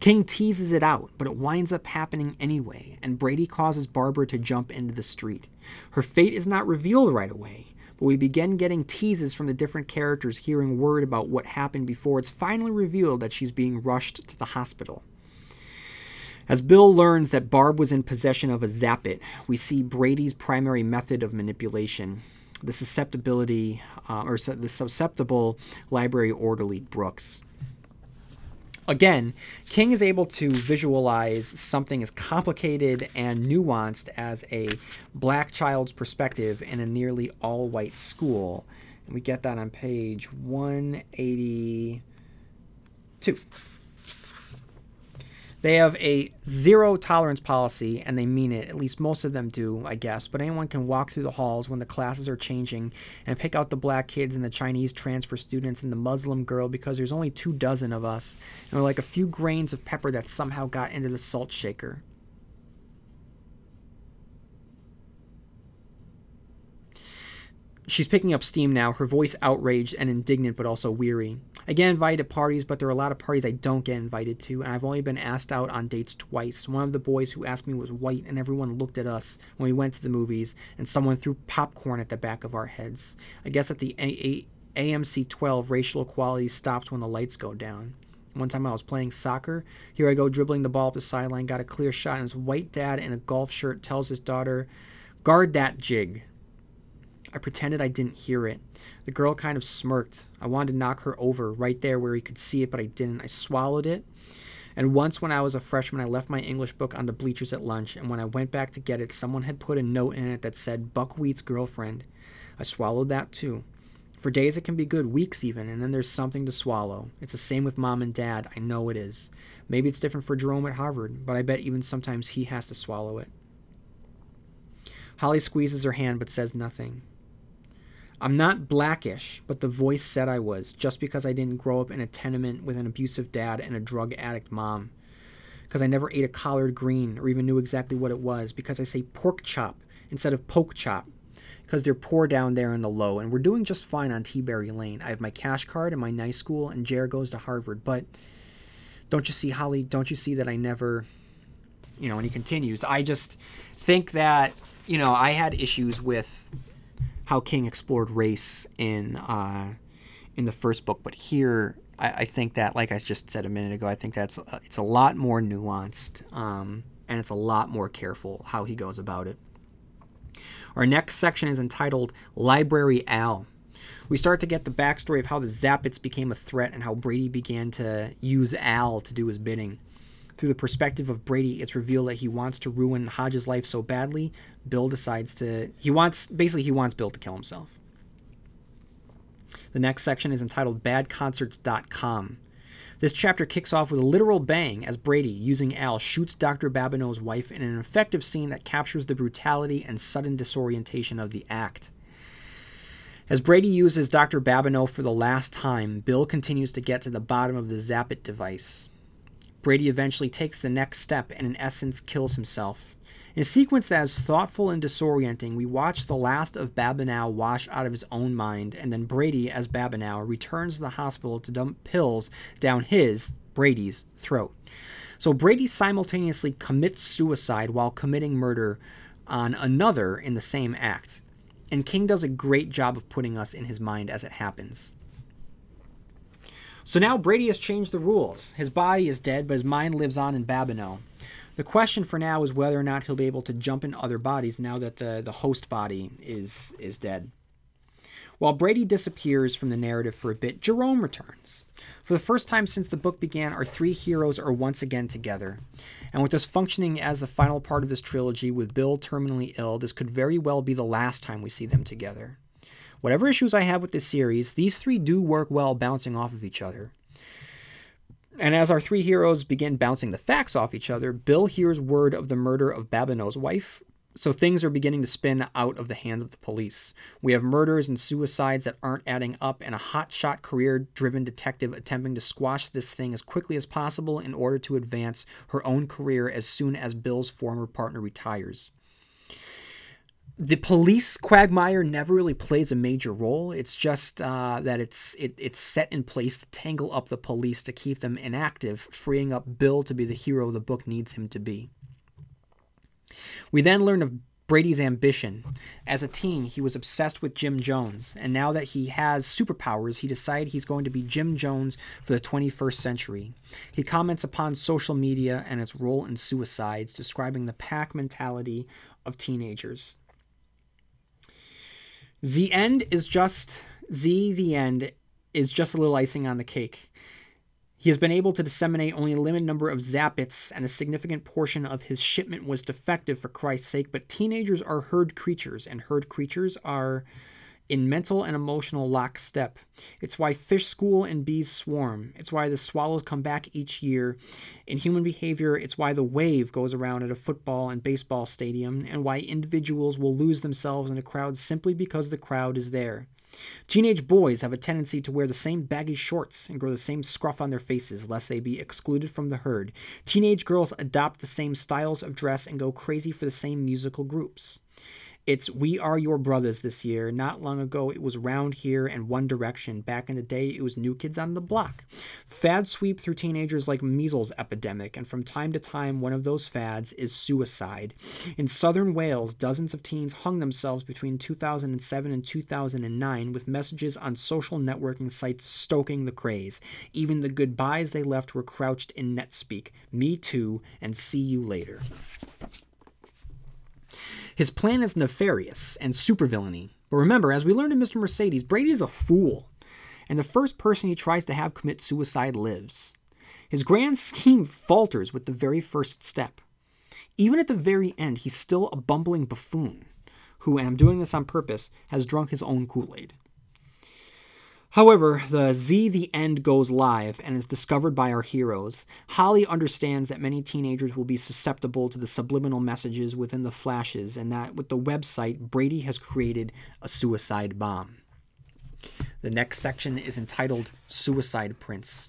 King teases it out, but it winds up happening anyway, and Brady causes Barbara to jump into the street. Her fate is not revealed right away, but we begin getting teases from the different characters hearing word about what happened before it's finally revealed that she's being rushed to the hospital. As Bill learns that Barb was in possession of a Zappit, we see Brady's primary method of manipulation, the susceptibility, uh, or su- the susceptible library orderly Brooks. Again, King is able to visualize something as complicated and nuanced as a black child's perspective in a nearly all-white school. And we get that on page one eighty-two. They have a zero tolerance policy, and they mean it. At least most of them do, I guess. But anyone can walk through the halls when the classes are changing and pick out the black kids and the Chinese transfer students and the Muslim girl, because there's only two dozen of us. And we're like a few grains of pepper that somehow got into the salt shaker. She's picking up steam now, her voice outraged and indignant, but also weary. I get invited to parties, but there are a lot of parties I don't get invited to, and I've only been asked out on dates twice. One of the boys who asked me was white, and everyone looked at us when we went to the movies, and someone threw popcorn at the back of our heads. I guess at the A M C twelve, racial equality stops when the lights go down. One time I was playing soccer. Here I go dribbling the ball up the sideline, got a clear shot, and his white dad in a golf shirt tells his daughter, "Guard that jig." I pretended I didn't hear it. The girl kind of smirked. I wanted to knock her over right there where he could see it, but I didn't. I swallowed it. And once when I was a freshman, I left my English book on the bleachers at lunch, and when I went back to get it, someone had put a note in it that said, "Buckwheat's girlfriend." I swallowed that too. For days it can be good, weeks even, and then there's something to swallow. It's the same with Mom and Dad. I know it is. Maybe it's different for Jerome at Harvard, but I bet even sometimes he has to swallow it. Holly squeezes her hand but says nothing. I'm not blackish, but the voice said I was, just because I didn't grow up in a tenement with an abusive dad and a drug addict mom. Because I never ate a collard green or even knew exactly what it was. Because I say pork chop instead of poke chop. Because they're poor down there in the low, and we're doing just fine on T-Berry Lane. I have my cash card and my nice school, and Jer goes to Harvard. But don't you see, Holly, don't you see that I never, you know, and he continues. I just think that, you know, I had issues with how King explored race in uh, in the first book, but here I, I think that, like I just said a minute ago, I think that's uh, it's a lot more nuanced, um, and it's a lot more careful how he goes about it. Our next section is entitled Library Al. We start to get the backstory of how the Zappits became a threat and how Brady began to use Al to do his bidding. Through the perspective of Brady, it's revealed that he wants to ruin Hodges' life so badly, Bill decides to... He wants... Basically, he wants Bill to kill himself. The next section is entitled Bad Concerts dot com. This chapter kicks off with a literal bang as Brady, using Al, shoots Doctor Babineau's wife in an effective scene that captures the brutality and sudden disorientation of the act. As Brady uses Doctor Babineau for the last time, Bill continues to get to the bottom of the Zappit device. Brady eventually takes the next step and, in essence, kills himself. In a sequence that is thoughtful and disorienting, we watch the last of Babineau wash out of his own mind, and then Brady, as Babineau, returns to the hospital to dump pills down his, Brady's, throat. So Brady simultaneously commits suicide while committing murder on another in the same act. And King does a great job of putting us in his mind as it happens. So now Brady has changed the rules. His body is dead, but his mind lives on in Babineau. The question for now is whether or not he'll be able to jump in other bodies now that the, the host body is, is dead. While Brady disappears from the narrative for a bit, Jerome returns. For the first time since the book began, our three heroes are once again together. And with this functioning as the final part of this trilogy, with Bill terminally ill, this could very well be the last time we see them together. Whatever issues I have with this series, these three do work well bouncing off of each other. And as our three heroes begin bouncing the facts off each other, Bill hears word of the murder of Babineau's wife, so things are beginning to spin out of the hands of the police. We have murders and suicides that aren't adding up, and a hotshot career-driven detective attempting to squash this thing as quickly as possible in order to advance her own career as soon as Bill's former partner retires. The police quagmire never really plays a major role. It's just uh, that it's it, it's set in place to tangle up the police to keep them inactive, freeing up Bill to be the hero the book needs him to be. We then learn of Brady's ambition. As a teen, he was obsessed with Jim Jones, and now that he has superpowers, he decided he's going to be Jim Jones for the twenty-first century. He comments upon social media and its role in suicides, describing the pack mentality of teenagers. The end is just, Z, the end, is just a little icing on the cake. He has been able to disseminate only a limited number of Zappits, and a significant portion of his shipment was defective, for Christ's sake, but teenagers are herd creatures, and herd creatures are in mental and emotional lockstep. It's why fish school and bees swarm. It's why the swallows come back each year. In human behavior, it's why the wave goes around at a football and baseball stadium, and why individuals will lose themselves in a crowd simply because the crowd is there. Teenage boys have a tendency to wear the same baggy shorts and grow the same scruff on their faces, lest they be excluded from the herd. Teenage girls adopt the same styles of dress and go crazy for the same musical groups. It's We Are Your Brothers this year. Not long ago, it was Round Here and One Direction. Back in the day, it was New Kids on the Block. Fads sweep through teenagers like measles epidemic, and from time to time, one of those fads is suicide. In southern Wales, dozens of teens hung themselves between two thousand seven and two thousand nine, with messages on social networking sites stoking the craze. Even the goodbyes they left were couched in netspeak. Me too, and see you later. His plan is nefarious and supervillainy. But remember, as we learned in Mister Mercedes, Brady is a fool, and the first person he tries to have commit suicide lives. His grand scheme falters with the very first step. Even at the very end, he's still a bumbling buffoon who, and I'm doing this on purpose, has drunk his own Kool-Aid. However, the Z the End goes live and is discovered by our heroes. Holly understands that many teenagers will be susceptible to the subliminal messages within the flashes, and that with the website, Brady has created a suicide bomb. The next section is entitled Suicide Prince.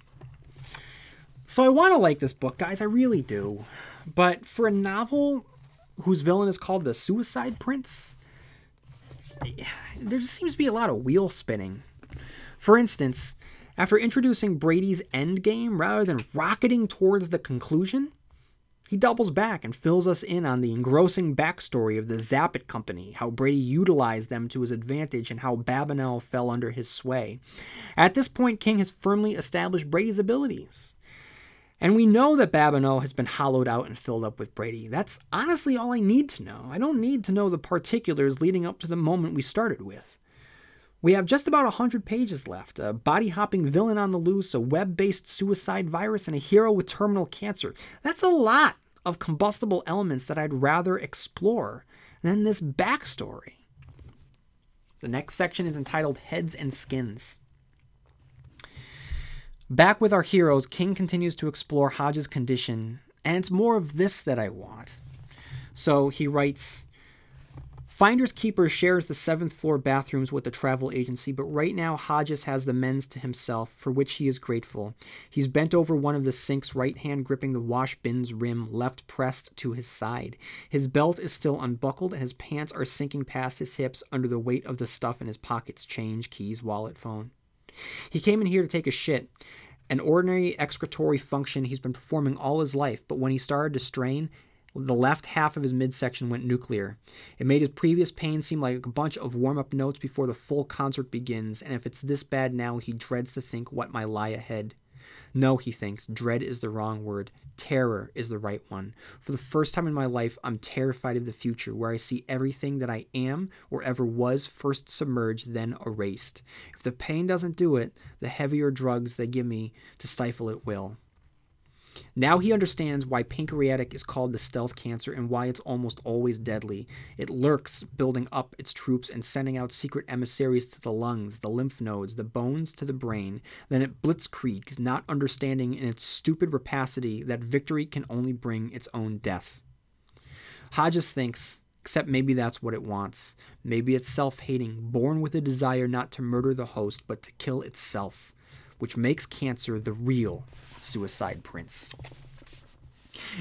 So I want to like this book, guys, I really do. But for a novel whose villain is called the Suicide Prince, there just seems to be a lot of wheel spinning. For instance, after introducing Brady's endgame, rather than rocketing towards the conclusion, he doubles back and fills us in on the engrossing backstory of the Zappit Company, how Brady utilized them to his advantage, and how Babineau fell under his sway. At this point, King has firmly established Brady's abilities. And we know that Babineau has been hollowed out and filled up with Brady. That's honestly all I need to know. I don't need to know the particulars leading up to the moment we started with. We have just about one hundred pages left, a body-hopping villain on the loose, a web-based suicide virus, and a hero with terminal cancer. That's a lot of combustible elements that I'd rather explore than this backstory. The next section is entitled Heads and Skins. Back with our heroes, King continues to explore Hodges' condition, and it's more of this that I want. So he writes, Finders Keepers shares the seventh floor bathrooms with the travel agency, but right now Hodges has the men's to himself, for which he is grateful. He's bent over one of the sinks, right hand gripping the wash bin's rim, left pressed to his side. His belt is still unbuckled, and his pants are sinking past his hips under the weight of the stuff in his pockets: change, keys, wallet, phone. He came in here to take a shit, an ordinary excretory function he's been performing all his life, but when he started to strain, the left half of his midsection went nuclear. It made his previous pain seem like a bunch of warm-up notes before the full concert begins, and if it's this bad now, he dreads to think what might lie ahead. No, he thinks, dread is the wrong word. Terror is the right one. For the first time in my life, I'm terrified of the future, where I see everything that I am or ever was first submerged, then erased. If the pain doesn't do it, the heavier drugs they give me to stifle it will. Now he understands why pancreatic is called the stealth cancer and why it's almost always deadly. It lurks, building up its troops and sending out secret emissaries to the lungs, the lymph nodes, the bones, to the brain. Then it blitzkriegs, not understanding in its stupid rapacity that victory can only bring its own death. Hodges thinks, except maybe that's what it wants. Maybe it's self-hating, born with a desire not to murder the host, but to kill itself, which makes cancer the real Suicide Prince.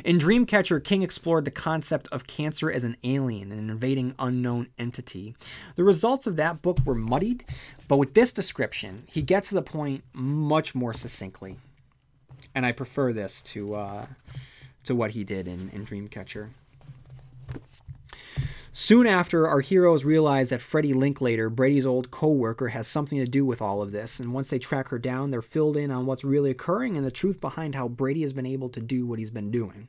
In Dreamcatcher, King explored the concept of cancer as an alien, an invading unknown entity. The results of that book were muddied, but with this description, he gets to the point much more succinctly. And I prefer this to, uh, to what he did in, in Dreamcatcher. Soon after, our heroes realize that Freddie Linklater, Brady's old co-worker, has something to do with all of this, and once they track her down, they're filled in on what's really occurring and the truth behind how Brady has been able to do what he's been doing.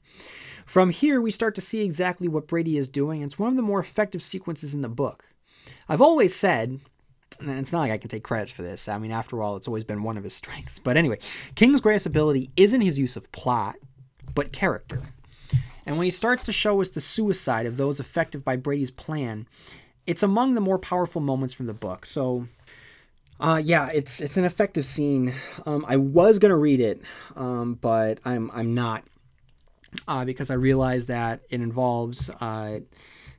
From here, we start to see exactly what Brady is doing, and it's one of the more effective sequences in the book. I've always said, And it's not like I can take credit for this. I mean, after all, it's always been one of his strengths. But anyway, King's greatest ability isn't his use of plot, but character. And when he starts to show us the suicide of those affected by Brady's plan, it's among the more powerful moments from the book. So, uh, yeah, it's it's an effective scene. Um, I was going to read it, um, but I'm I'm not, uh, because I realized that it involves... Uh,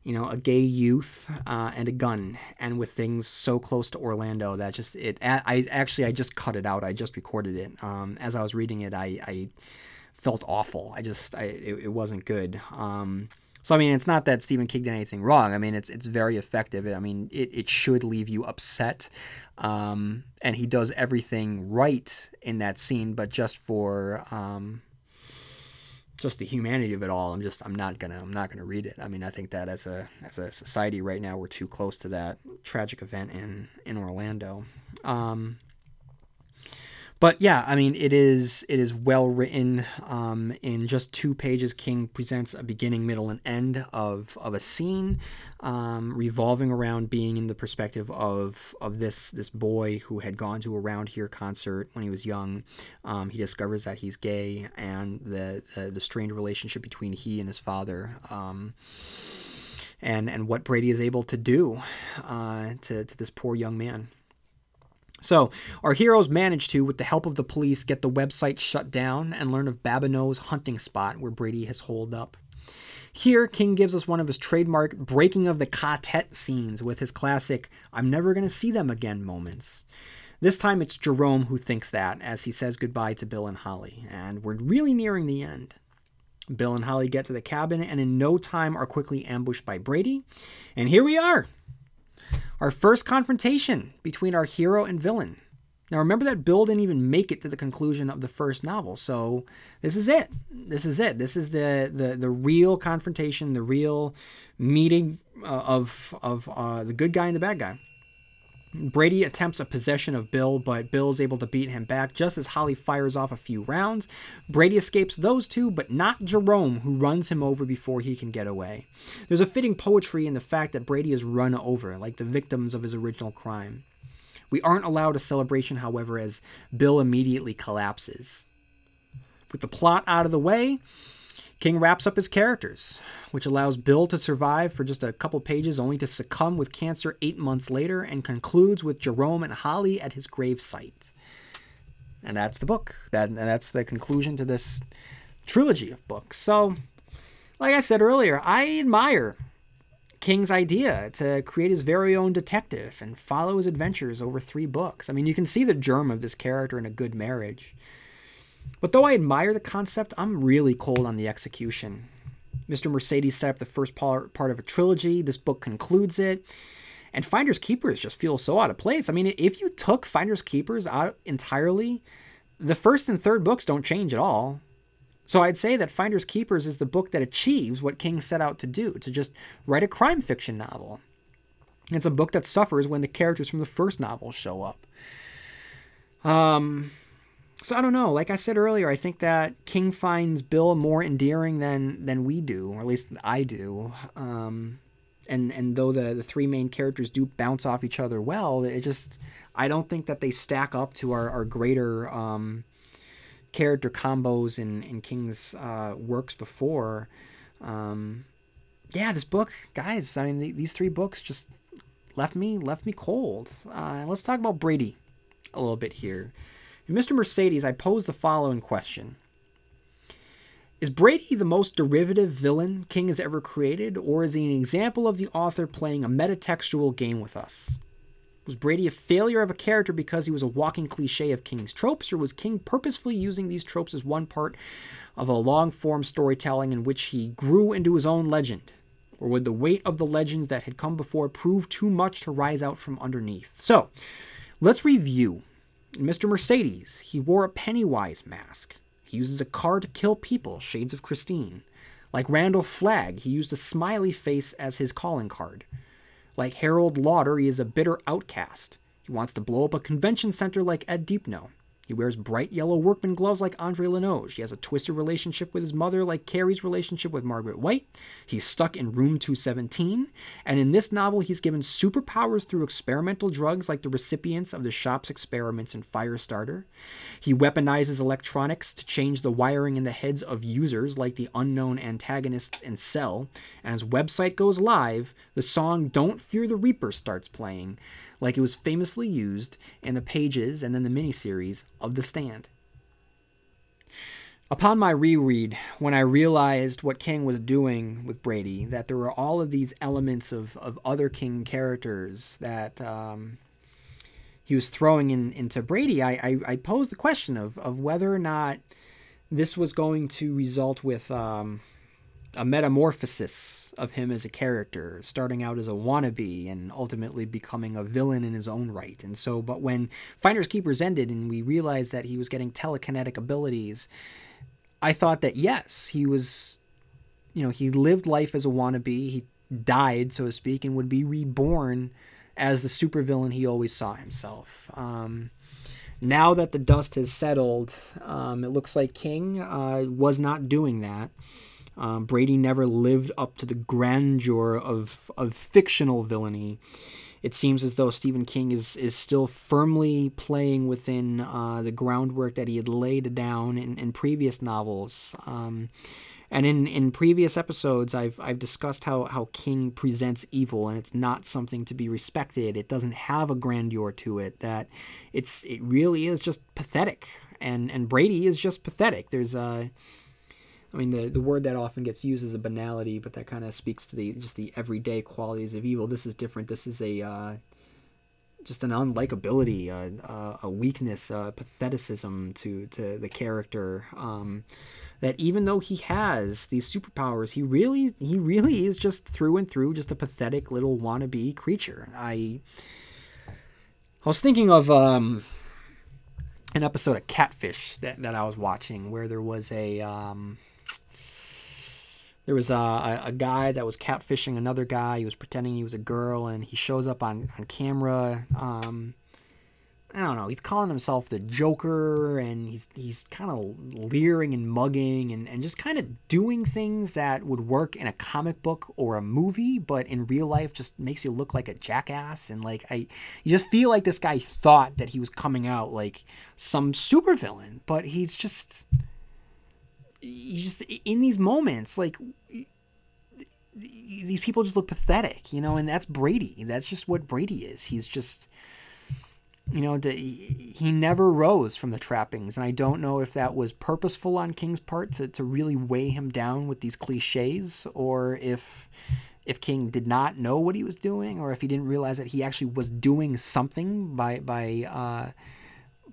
you know, a gay youth uh, and a gun, and with things so close to Orlando that just it. I actually I just cut it out. I just recorded it. Um, as I was reading it, I, I felt awful. I just I it, it wasn't good. Um, so I mean, it's not that Stephen King did anything wrong. I mean, it's it's very effective. I mean, it it should leave you upset, um, and he does everything right in that scene. But just for um, just the humanity of it all, I'm just I'm not gonna I'm not gonna read it. I mean, I think that as a as a society right now, we're too close to that tragic event in in Orlando. Um, but yeah, I mean, it is it is well written. Um, in just two pages, King presents a beginning, middle, and end of of a scene, um, revolving around being in the perspective of of this this boy who had gone to a Round Here concert when he was young. Um, he discovers that he's gay, and the the, the strained relationship between he and his father, um, and and what Brady is able to do uh, to to this poor young man. So, our heroes manage to, with the help of the police, get the website shut down and learn of Babineau's hunting spot where Brady has holed up. Here, King gives us one of his trademark breaking of the quartet scenes with his classic, "I'm never going to see them again" moments. This time it's Jerome who thinks that as he says goodbye to Bill and Holly, and we're really nearing the end. Bill and Holly get to the cabin and in no time are quickly ambushed by Brady. And here we are! Our first confrontation between our hero and villain. Now remember that Bill didn't even make it to the conclusion of the first novel, so this is it. This is it. This is the the, the real confrontation, the real meeting uh, of of uh, the good guy and the bad guy. Brady attempts a possession of Bill, but Bill's able to beat him back just as Holly fires off a few rounds. Brady escapes those two, but not Jerome, who runs him over before he can get away. There's a fitting poetry in the fact that Brady is run over, like the victims of his original crime. We aren't allowed a celebration, however, as Bill immediately collapses. With the plot out of the way, King wraps up his characters, which allows Bill to survive for just a couple pages only to succumb with cancer eight months later, and concludes with Jerome and Holly at his gravesite. And that's the book. That, and that's the conclusion to this trilogy of books. So, like I said earlier, I admire King's idea to create his very own detective and follow his adventures over three books. I mean, you can see the germ of this character in A Good Marriage. But though I admire the concept, I'm really cold on the execution. Mister Mercedes set up the first part of a trilogy. This book concludes it. And Finders Keepers just feels so out of place. I mean, if you took Finders Keepers out entirely, the first and third books don't change at all. So I'd say that Finders Keepers is the book that achieves what King set out to do, to just write a crime fiction novel. And it's a book that suffers when the characters from the first novel show up. Um... So I don't know. Like I said earlier, I think that King finds Bill more endearing than than we do, or at least I do. Um, and and though the, the three main characters do bounce off each other well, it just I don't think that they stack up to our, our greater um, character combos in, in King's uh, works before. Um, yeah, this book, guys. I mean, the, these three books just left me left me cold. Uh, let's talk about Brady a little bit here. In Mister Mercedes, I pose the following question. Is Brady the most derivative villain King has ever created, or is he an example of the author playing a metatextual game with us? Was Brady a failure of a character because he was a walking cliche of King's tropes, or was King purposefully using these tropes as one part of a long-form storytelling in which he grew into his own legend? Or would the weight of the legends that had come before prove too much to rise out from underneath? So, let's review. In Mister Mercedes, he wore a Pennywise mask. He uses a car to kill people, shades of Christine. Like Randall Flagg, he used a smiley face as his calling card. Like Harold Lauder, he is a bitter outcast. He wants to blow up a convention center like Ed Deepnoe. He wears bright yellow workman gloves like Andre Linoge. He has a twisted relationship with his mother like Carrie's relationship with Margaret White. He's stuck in Room two seventeen. And in this novel, he's given superpowers through experimental drugs like the recipients of the shop's experiments in Firestarter. He weaponizes electronics to change the wiring in the heads of users like the unknown antagonists in Cell. And as website goes live, the song Don't Fear the Reaper starts playing, like it was famously used in the pages and then the miniseries of The Stand. Upon my reread, when I realized what King was doing with Brady, that there were all of these elements of, of other King characters that um, he was throwing in, into Brady, I, I, I posed the question of, of whether or not this was going to result with um, a metamorphosis of him as a character, starting out as a wannabe and ultimately becoming a villain in his own right. And so, but when Finders Keepers ended and we realized that he was getting telekinetic abilities, I thought that yes, he was, you know, he lived life as a wannabe. He died, so to speak, and would be reborn as the supervillain he always saw himself. Um, now that the dust has settled, um, it looks like King uh, was not doing that. Um, Brady never lived up to the grandeur of of fictional villainy. It seems as though Stephen King is is still firmly playing within uh, the groundwork that he had laid down in, in previous novels. Um, and in, in previous episodes, I've I've discussed how, how King presents evil, and it's not something to be respected. It doesn't have a grandeur to it. That it's it really is just pathetic, and and Brady is just pathetic. There's a I mean, the, the word that often gets used is a banality, but that kind of speaks to the just the everyday qualities of evil. This is different. This is a uh, just an unlikability, a, a weakness, a patheticism to, to the character. Um, that even though he has these superpowers, he really he really is just through and through just a pathetic little wannabe creature. I I was thinking of um, an episode of Catfish that, that I was watching where there was a um, There was a, a guy that was catfishing another guy. He was pretending he was a girl, and he shows up on, on camera. Um, I don't know. He's calling himself the Joker, and he's he's kind of leering and mugging and, and just kind of doing things that would work in a comic book or a movie, but in real life just makes you look like a jackass. And like I, you just feel like this guy thought that he was coming out like some supervillain, but he's just... You just in these moments, like these people just look pathetic, you know, and that's Brady. That's just what Brady is. He's just, you know, he never rose from the trappings. And I don't know if that was purposeful on King's part to, to really weigh him down with these cliches, or if if King did not know what he was doing, or if he didn't realize that he actually was doing something by by uh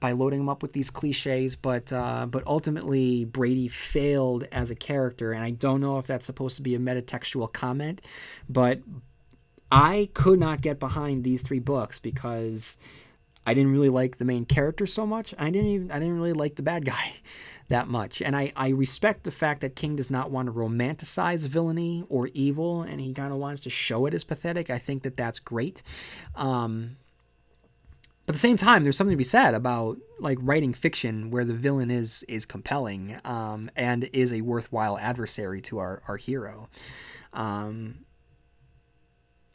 by loading him up with these cliches, but uh, but ultimately Brady failed as a character, and I don't know if that's supposed to be a metatextual comment, but I could not get behind these three books because I didn't really like the main character so much. I didn't even I didn't really like the bad guy that much, and I, I respect the fact that King does not want to romanticize villainy or evil, and he kind of wants to show it as pathetic. I think that that's great. Um, But at the same time, there's something to be said about like writing fiction where the villain is is compelling um, and is a worthwhile adversary to our our hero. Um,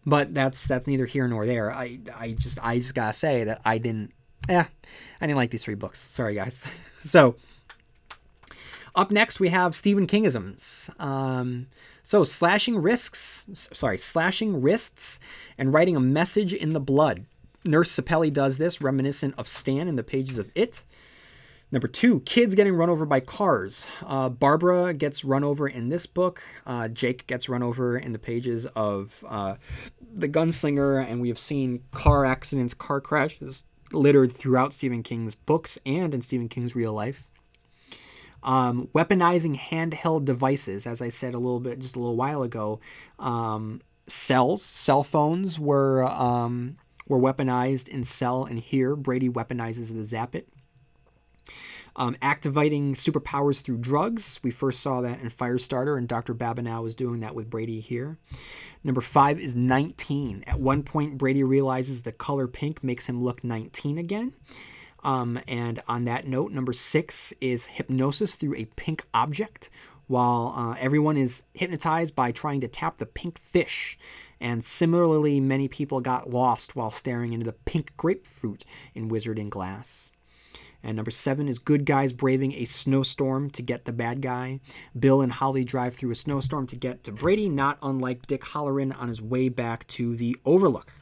but that's that's neither here nor there. I I just I just gotta say that I didn't yeah I didn't like these three books. Sorry guys. So up next we have Stephen Kingisms. Um, so slashing risks, sorry, slashing wrists and writing a message in the blood. Nurse Scapelli does this, reminiscent of Stan in the pages of It. Number two, kids getting run over by cars. Uh, Barbara gets run over in this book. Uh, Jake gets run over in the pages of uh, The Gunslinger, and we have seen car accidents, car crashes littered throughout Stephen King's books and in Stephen King's real life. Um, weaponizing handheld devices, as I said a little bit just a little while ago. Um, cells, cell phones were... Um, were weaponized in Cell and here. Brady weaponizes the Zappit. Um, activating superpowers through drugs. We first saw that in Firestarter, and Doctor Babineau is doing that with Brady here. Number five is nineteen. At one point, Brady realizes the color pink makes him look nineteen again. Um, and on that note, number six is Hypnosis Through a Pink Object. While uh, everyone is hypnotized by trying to tap the pink fish. And similarly, many people got lost while staring into the pink grapefruit in Wizard in Glass. And number seven is Good Guys Braving a Snowstorm to Get the Bad Guy. Bill and Holly drive through a snowstorm to get to Brady, not unlike Dick Halloran on his way back to the Overlook.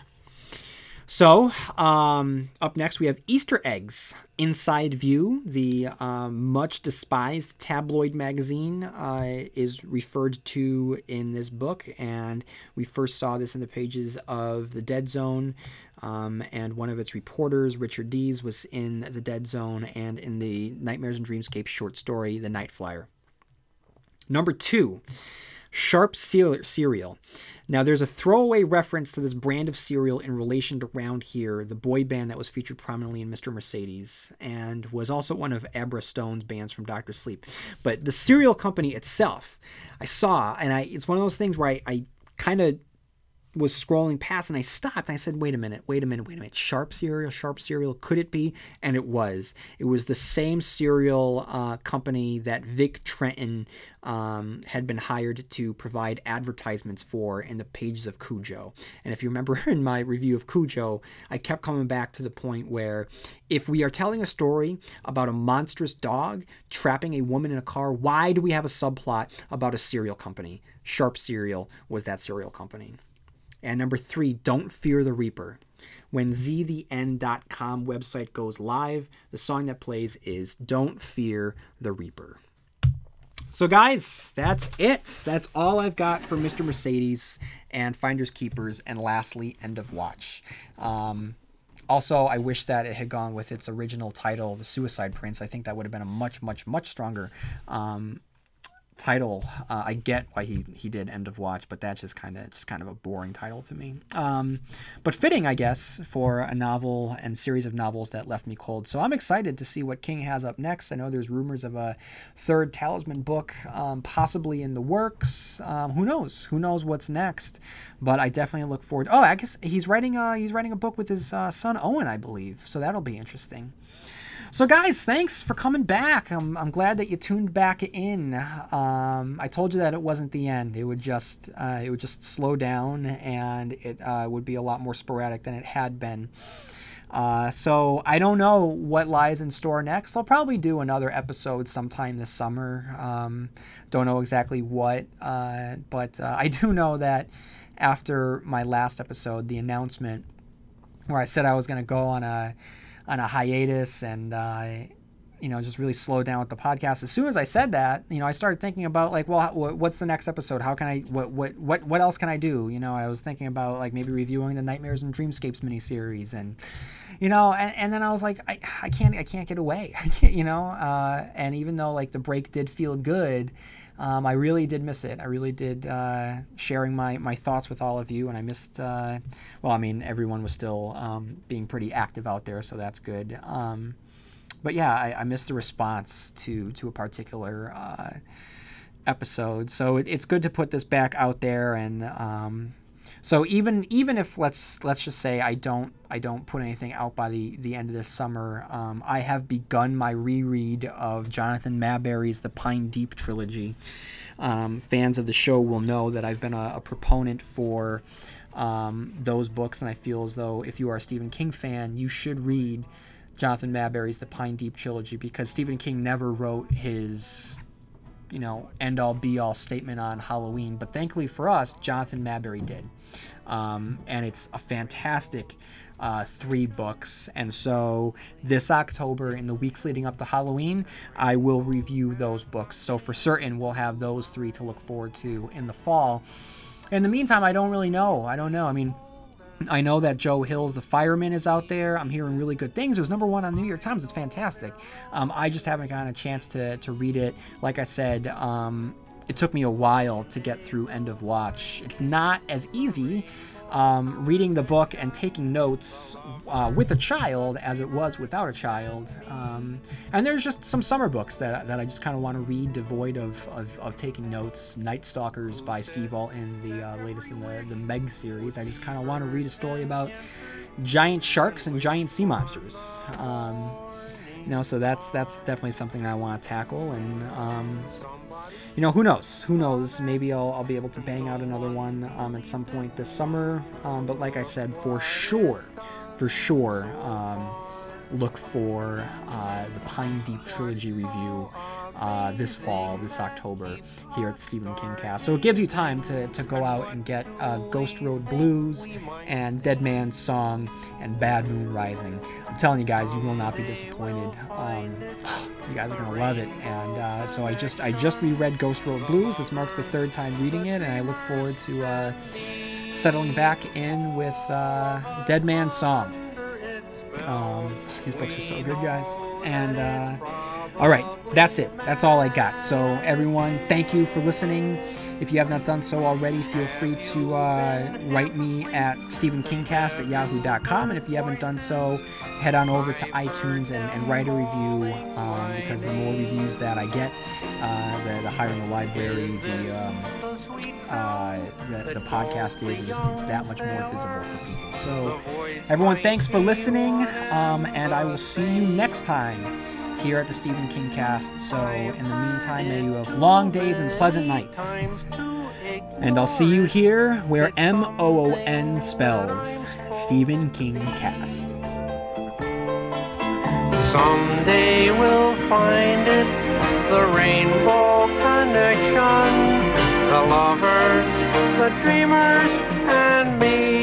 So, um, up next we have Easter Eggs, Inside View. The uh, much-despised tabloid magazine uh, is referred to in this book, and we first saw this in the pages of The Dead Zone, um, and one of its reporters, Richard Dees, was in The Dead Zone and in the Nightmares and Dreamscapes short story, The Night Flyer. Number two. Sharp Cereal. Now, there's a throwaway reference to this brand of cereal in relation to Round Here, the boy band that was featured prominently in Mister Mercedes and was also one of Abra Stone's bands from Doctor Sleep. But the cereal company itself, I saw, and I it's one of those things where I, I kind of was scrolling past and I stopped and I said, wait a minute, wait a minute, wait a minute. Sharp Cereal, Sharp Cereal, could it be? And it was. It was the same cereal uh, company that Vic Trenton um, had been hired to provide advertisements for in the pages of Cujo. And if you remember in my review of Cujo, I kept coming back to the point where if we are telling a story about a monstrous dog trapping a woman in a car, why do we have a subplot about a cereal company? Sharp Cereal was that cereal company. And number three, Don't Fear the Reaper. When Z the N dot com website goes live, the song that plays is Don't Fear the Reaper. So guys, that's it. That's all I've got for Mister Mercedes and Finders Keepers and lastly, End of Watch. Um, also, I wish that it had gone with its original title, The Suicide Prince. I think that would have been a much, much, much stronger um title. uh, I get why he he did End of Watch, but that's just kind of just kind of a boring title to me, um but fitting, I guess, for a novel and series of novels that left me cold. So I'm excited to see what King has up next. I know there's rumors of a third Talisman book um possibly in the works. um who knows who knows what's next, but I definitely look forward. Oh, I guess he's writing uh he's writing a book with his uh, son Owen, I believe, so that'll be interesting. So guys, thanks for coming back. I'm, I'm glad that you tuned back in. Um, I told you that it wasn't the end. It would just uh, it would just slow down, and it uh, would be a lot more sporadic than it had been. Uh, so I don't know what lies in store next. I'll probably do another episode sometime this summer. Um, don't know exactly what, uh, but uh, I do know that after my last episode, the announcement where I said I was going to go on a on a hiatus and, uh, you know, just really slow down with the podcast. As soon as I said that, you know, I started thinking about like, well, what's the next episode? How can I, what, what, what, what else can I do? You know, I was thinking about like maybe reviewing the Nightmares and Dreamscapes miniseries and, you know, and, and then I was like, I, I can't, I can't get away. I can't, you know, uh, and even though like the break did feel good, um, I really did miss it. I really did, uh, sharing my, my thoughts with all of you. And I missed, uh, well, I mean, everyone was still, um, being pretty active out there, so that's good. Um, but yeah, I, I missed the response to, to a particular, uh, episode. So it, it's good to put this back out there. And, um, so even, even if let's, let's just say I don't, I don't put anything out by the, the end of this summer. Um, I have begun my reread of Jonathan Maberry's The Pine Deep Trilogy. Um, fans of the show will know that I've been a, a proponent for um, those books, and I feel as though if you are a Stephen King fan, you should read Jonathan Maberry's The Pine Deep Trilogy, because Stephen King never wrote his, you know, end-all, be-all statement on Halloween. But thankfully for us, Jonathan Maberry did. Um, and it's a fantastic uh, three books. And so this October, in the weeks leading up to Halloween, I will review those books. So for certain, we'll have those three to look forward to in the fall. In the meantime, I don't really know. I don't know. I mean, I know that Joe Hill's The Fireman is out there. I'm hearing really good things. It was number one on the New York Times. It's fantastic. Um, I just haven't gotten a chance to to read it. Like I said, um, it took me a while to get through End of Watch. It's not as easy um, reading the book and taking notes uh, with a child as it was without a child. Um, and there's just some summer books that, that I just kind of want to read devoid of, of, of taking notes. Night Stalkers by Steve Alton, the uh, latest in the, the Meg series. I just kind of want to read a story about giant sharks and giant sea monsters. Um, You know, so that's that's definitely something I want to tackle, and um, you know, who knows? Who knows? Maybe I'll I'll be able to bang out another one um, at some point this summer. Um, but like I said, for sure, for sure, um, look for uh, the Pine Deep Trilogy review uh, this fall, this October, here at the Stephen King Cast. So it gives you time to, to go out and get uh, Ghost Road Blues and Dead Man's Song and Bad Moon Rising. I'm telling you guys, you will not be disappointed. Um, you guys are going to love it. And uh, so I just I just reread Ghost Road Blues. This marks the third time reading it, and I look forward to uh, settling back in with uh, Dead Man's Song. Um, these books are so good, guys. And uh, all right, that's it. That's all I got. So everyone, thank you for listening. If you have not done so already, feel free to uh, write me at stephenkingcast at yahoo dot com. And if you haven't done so, head on over to iTunes and, and write a review, um, because the more reviews that I get, uh, the, the higher in the library the um, uh, the, the podcast is. It's, just, it's that much more visible for people. So everyone, thanks for listening, um, and I will see you next time here at the Stephen King Cast. So in the meantime, may you have long days and pleasant nights. And I'll see you here where M O O N spells Stephen King Cast. Someday we'll find it, the rainbow connection, the lovers, the dreamers, and me.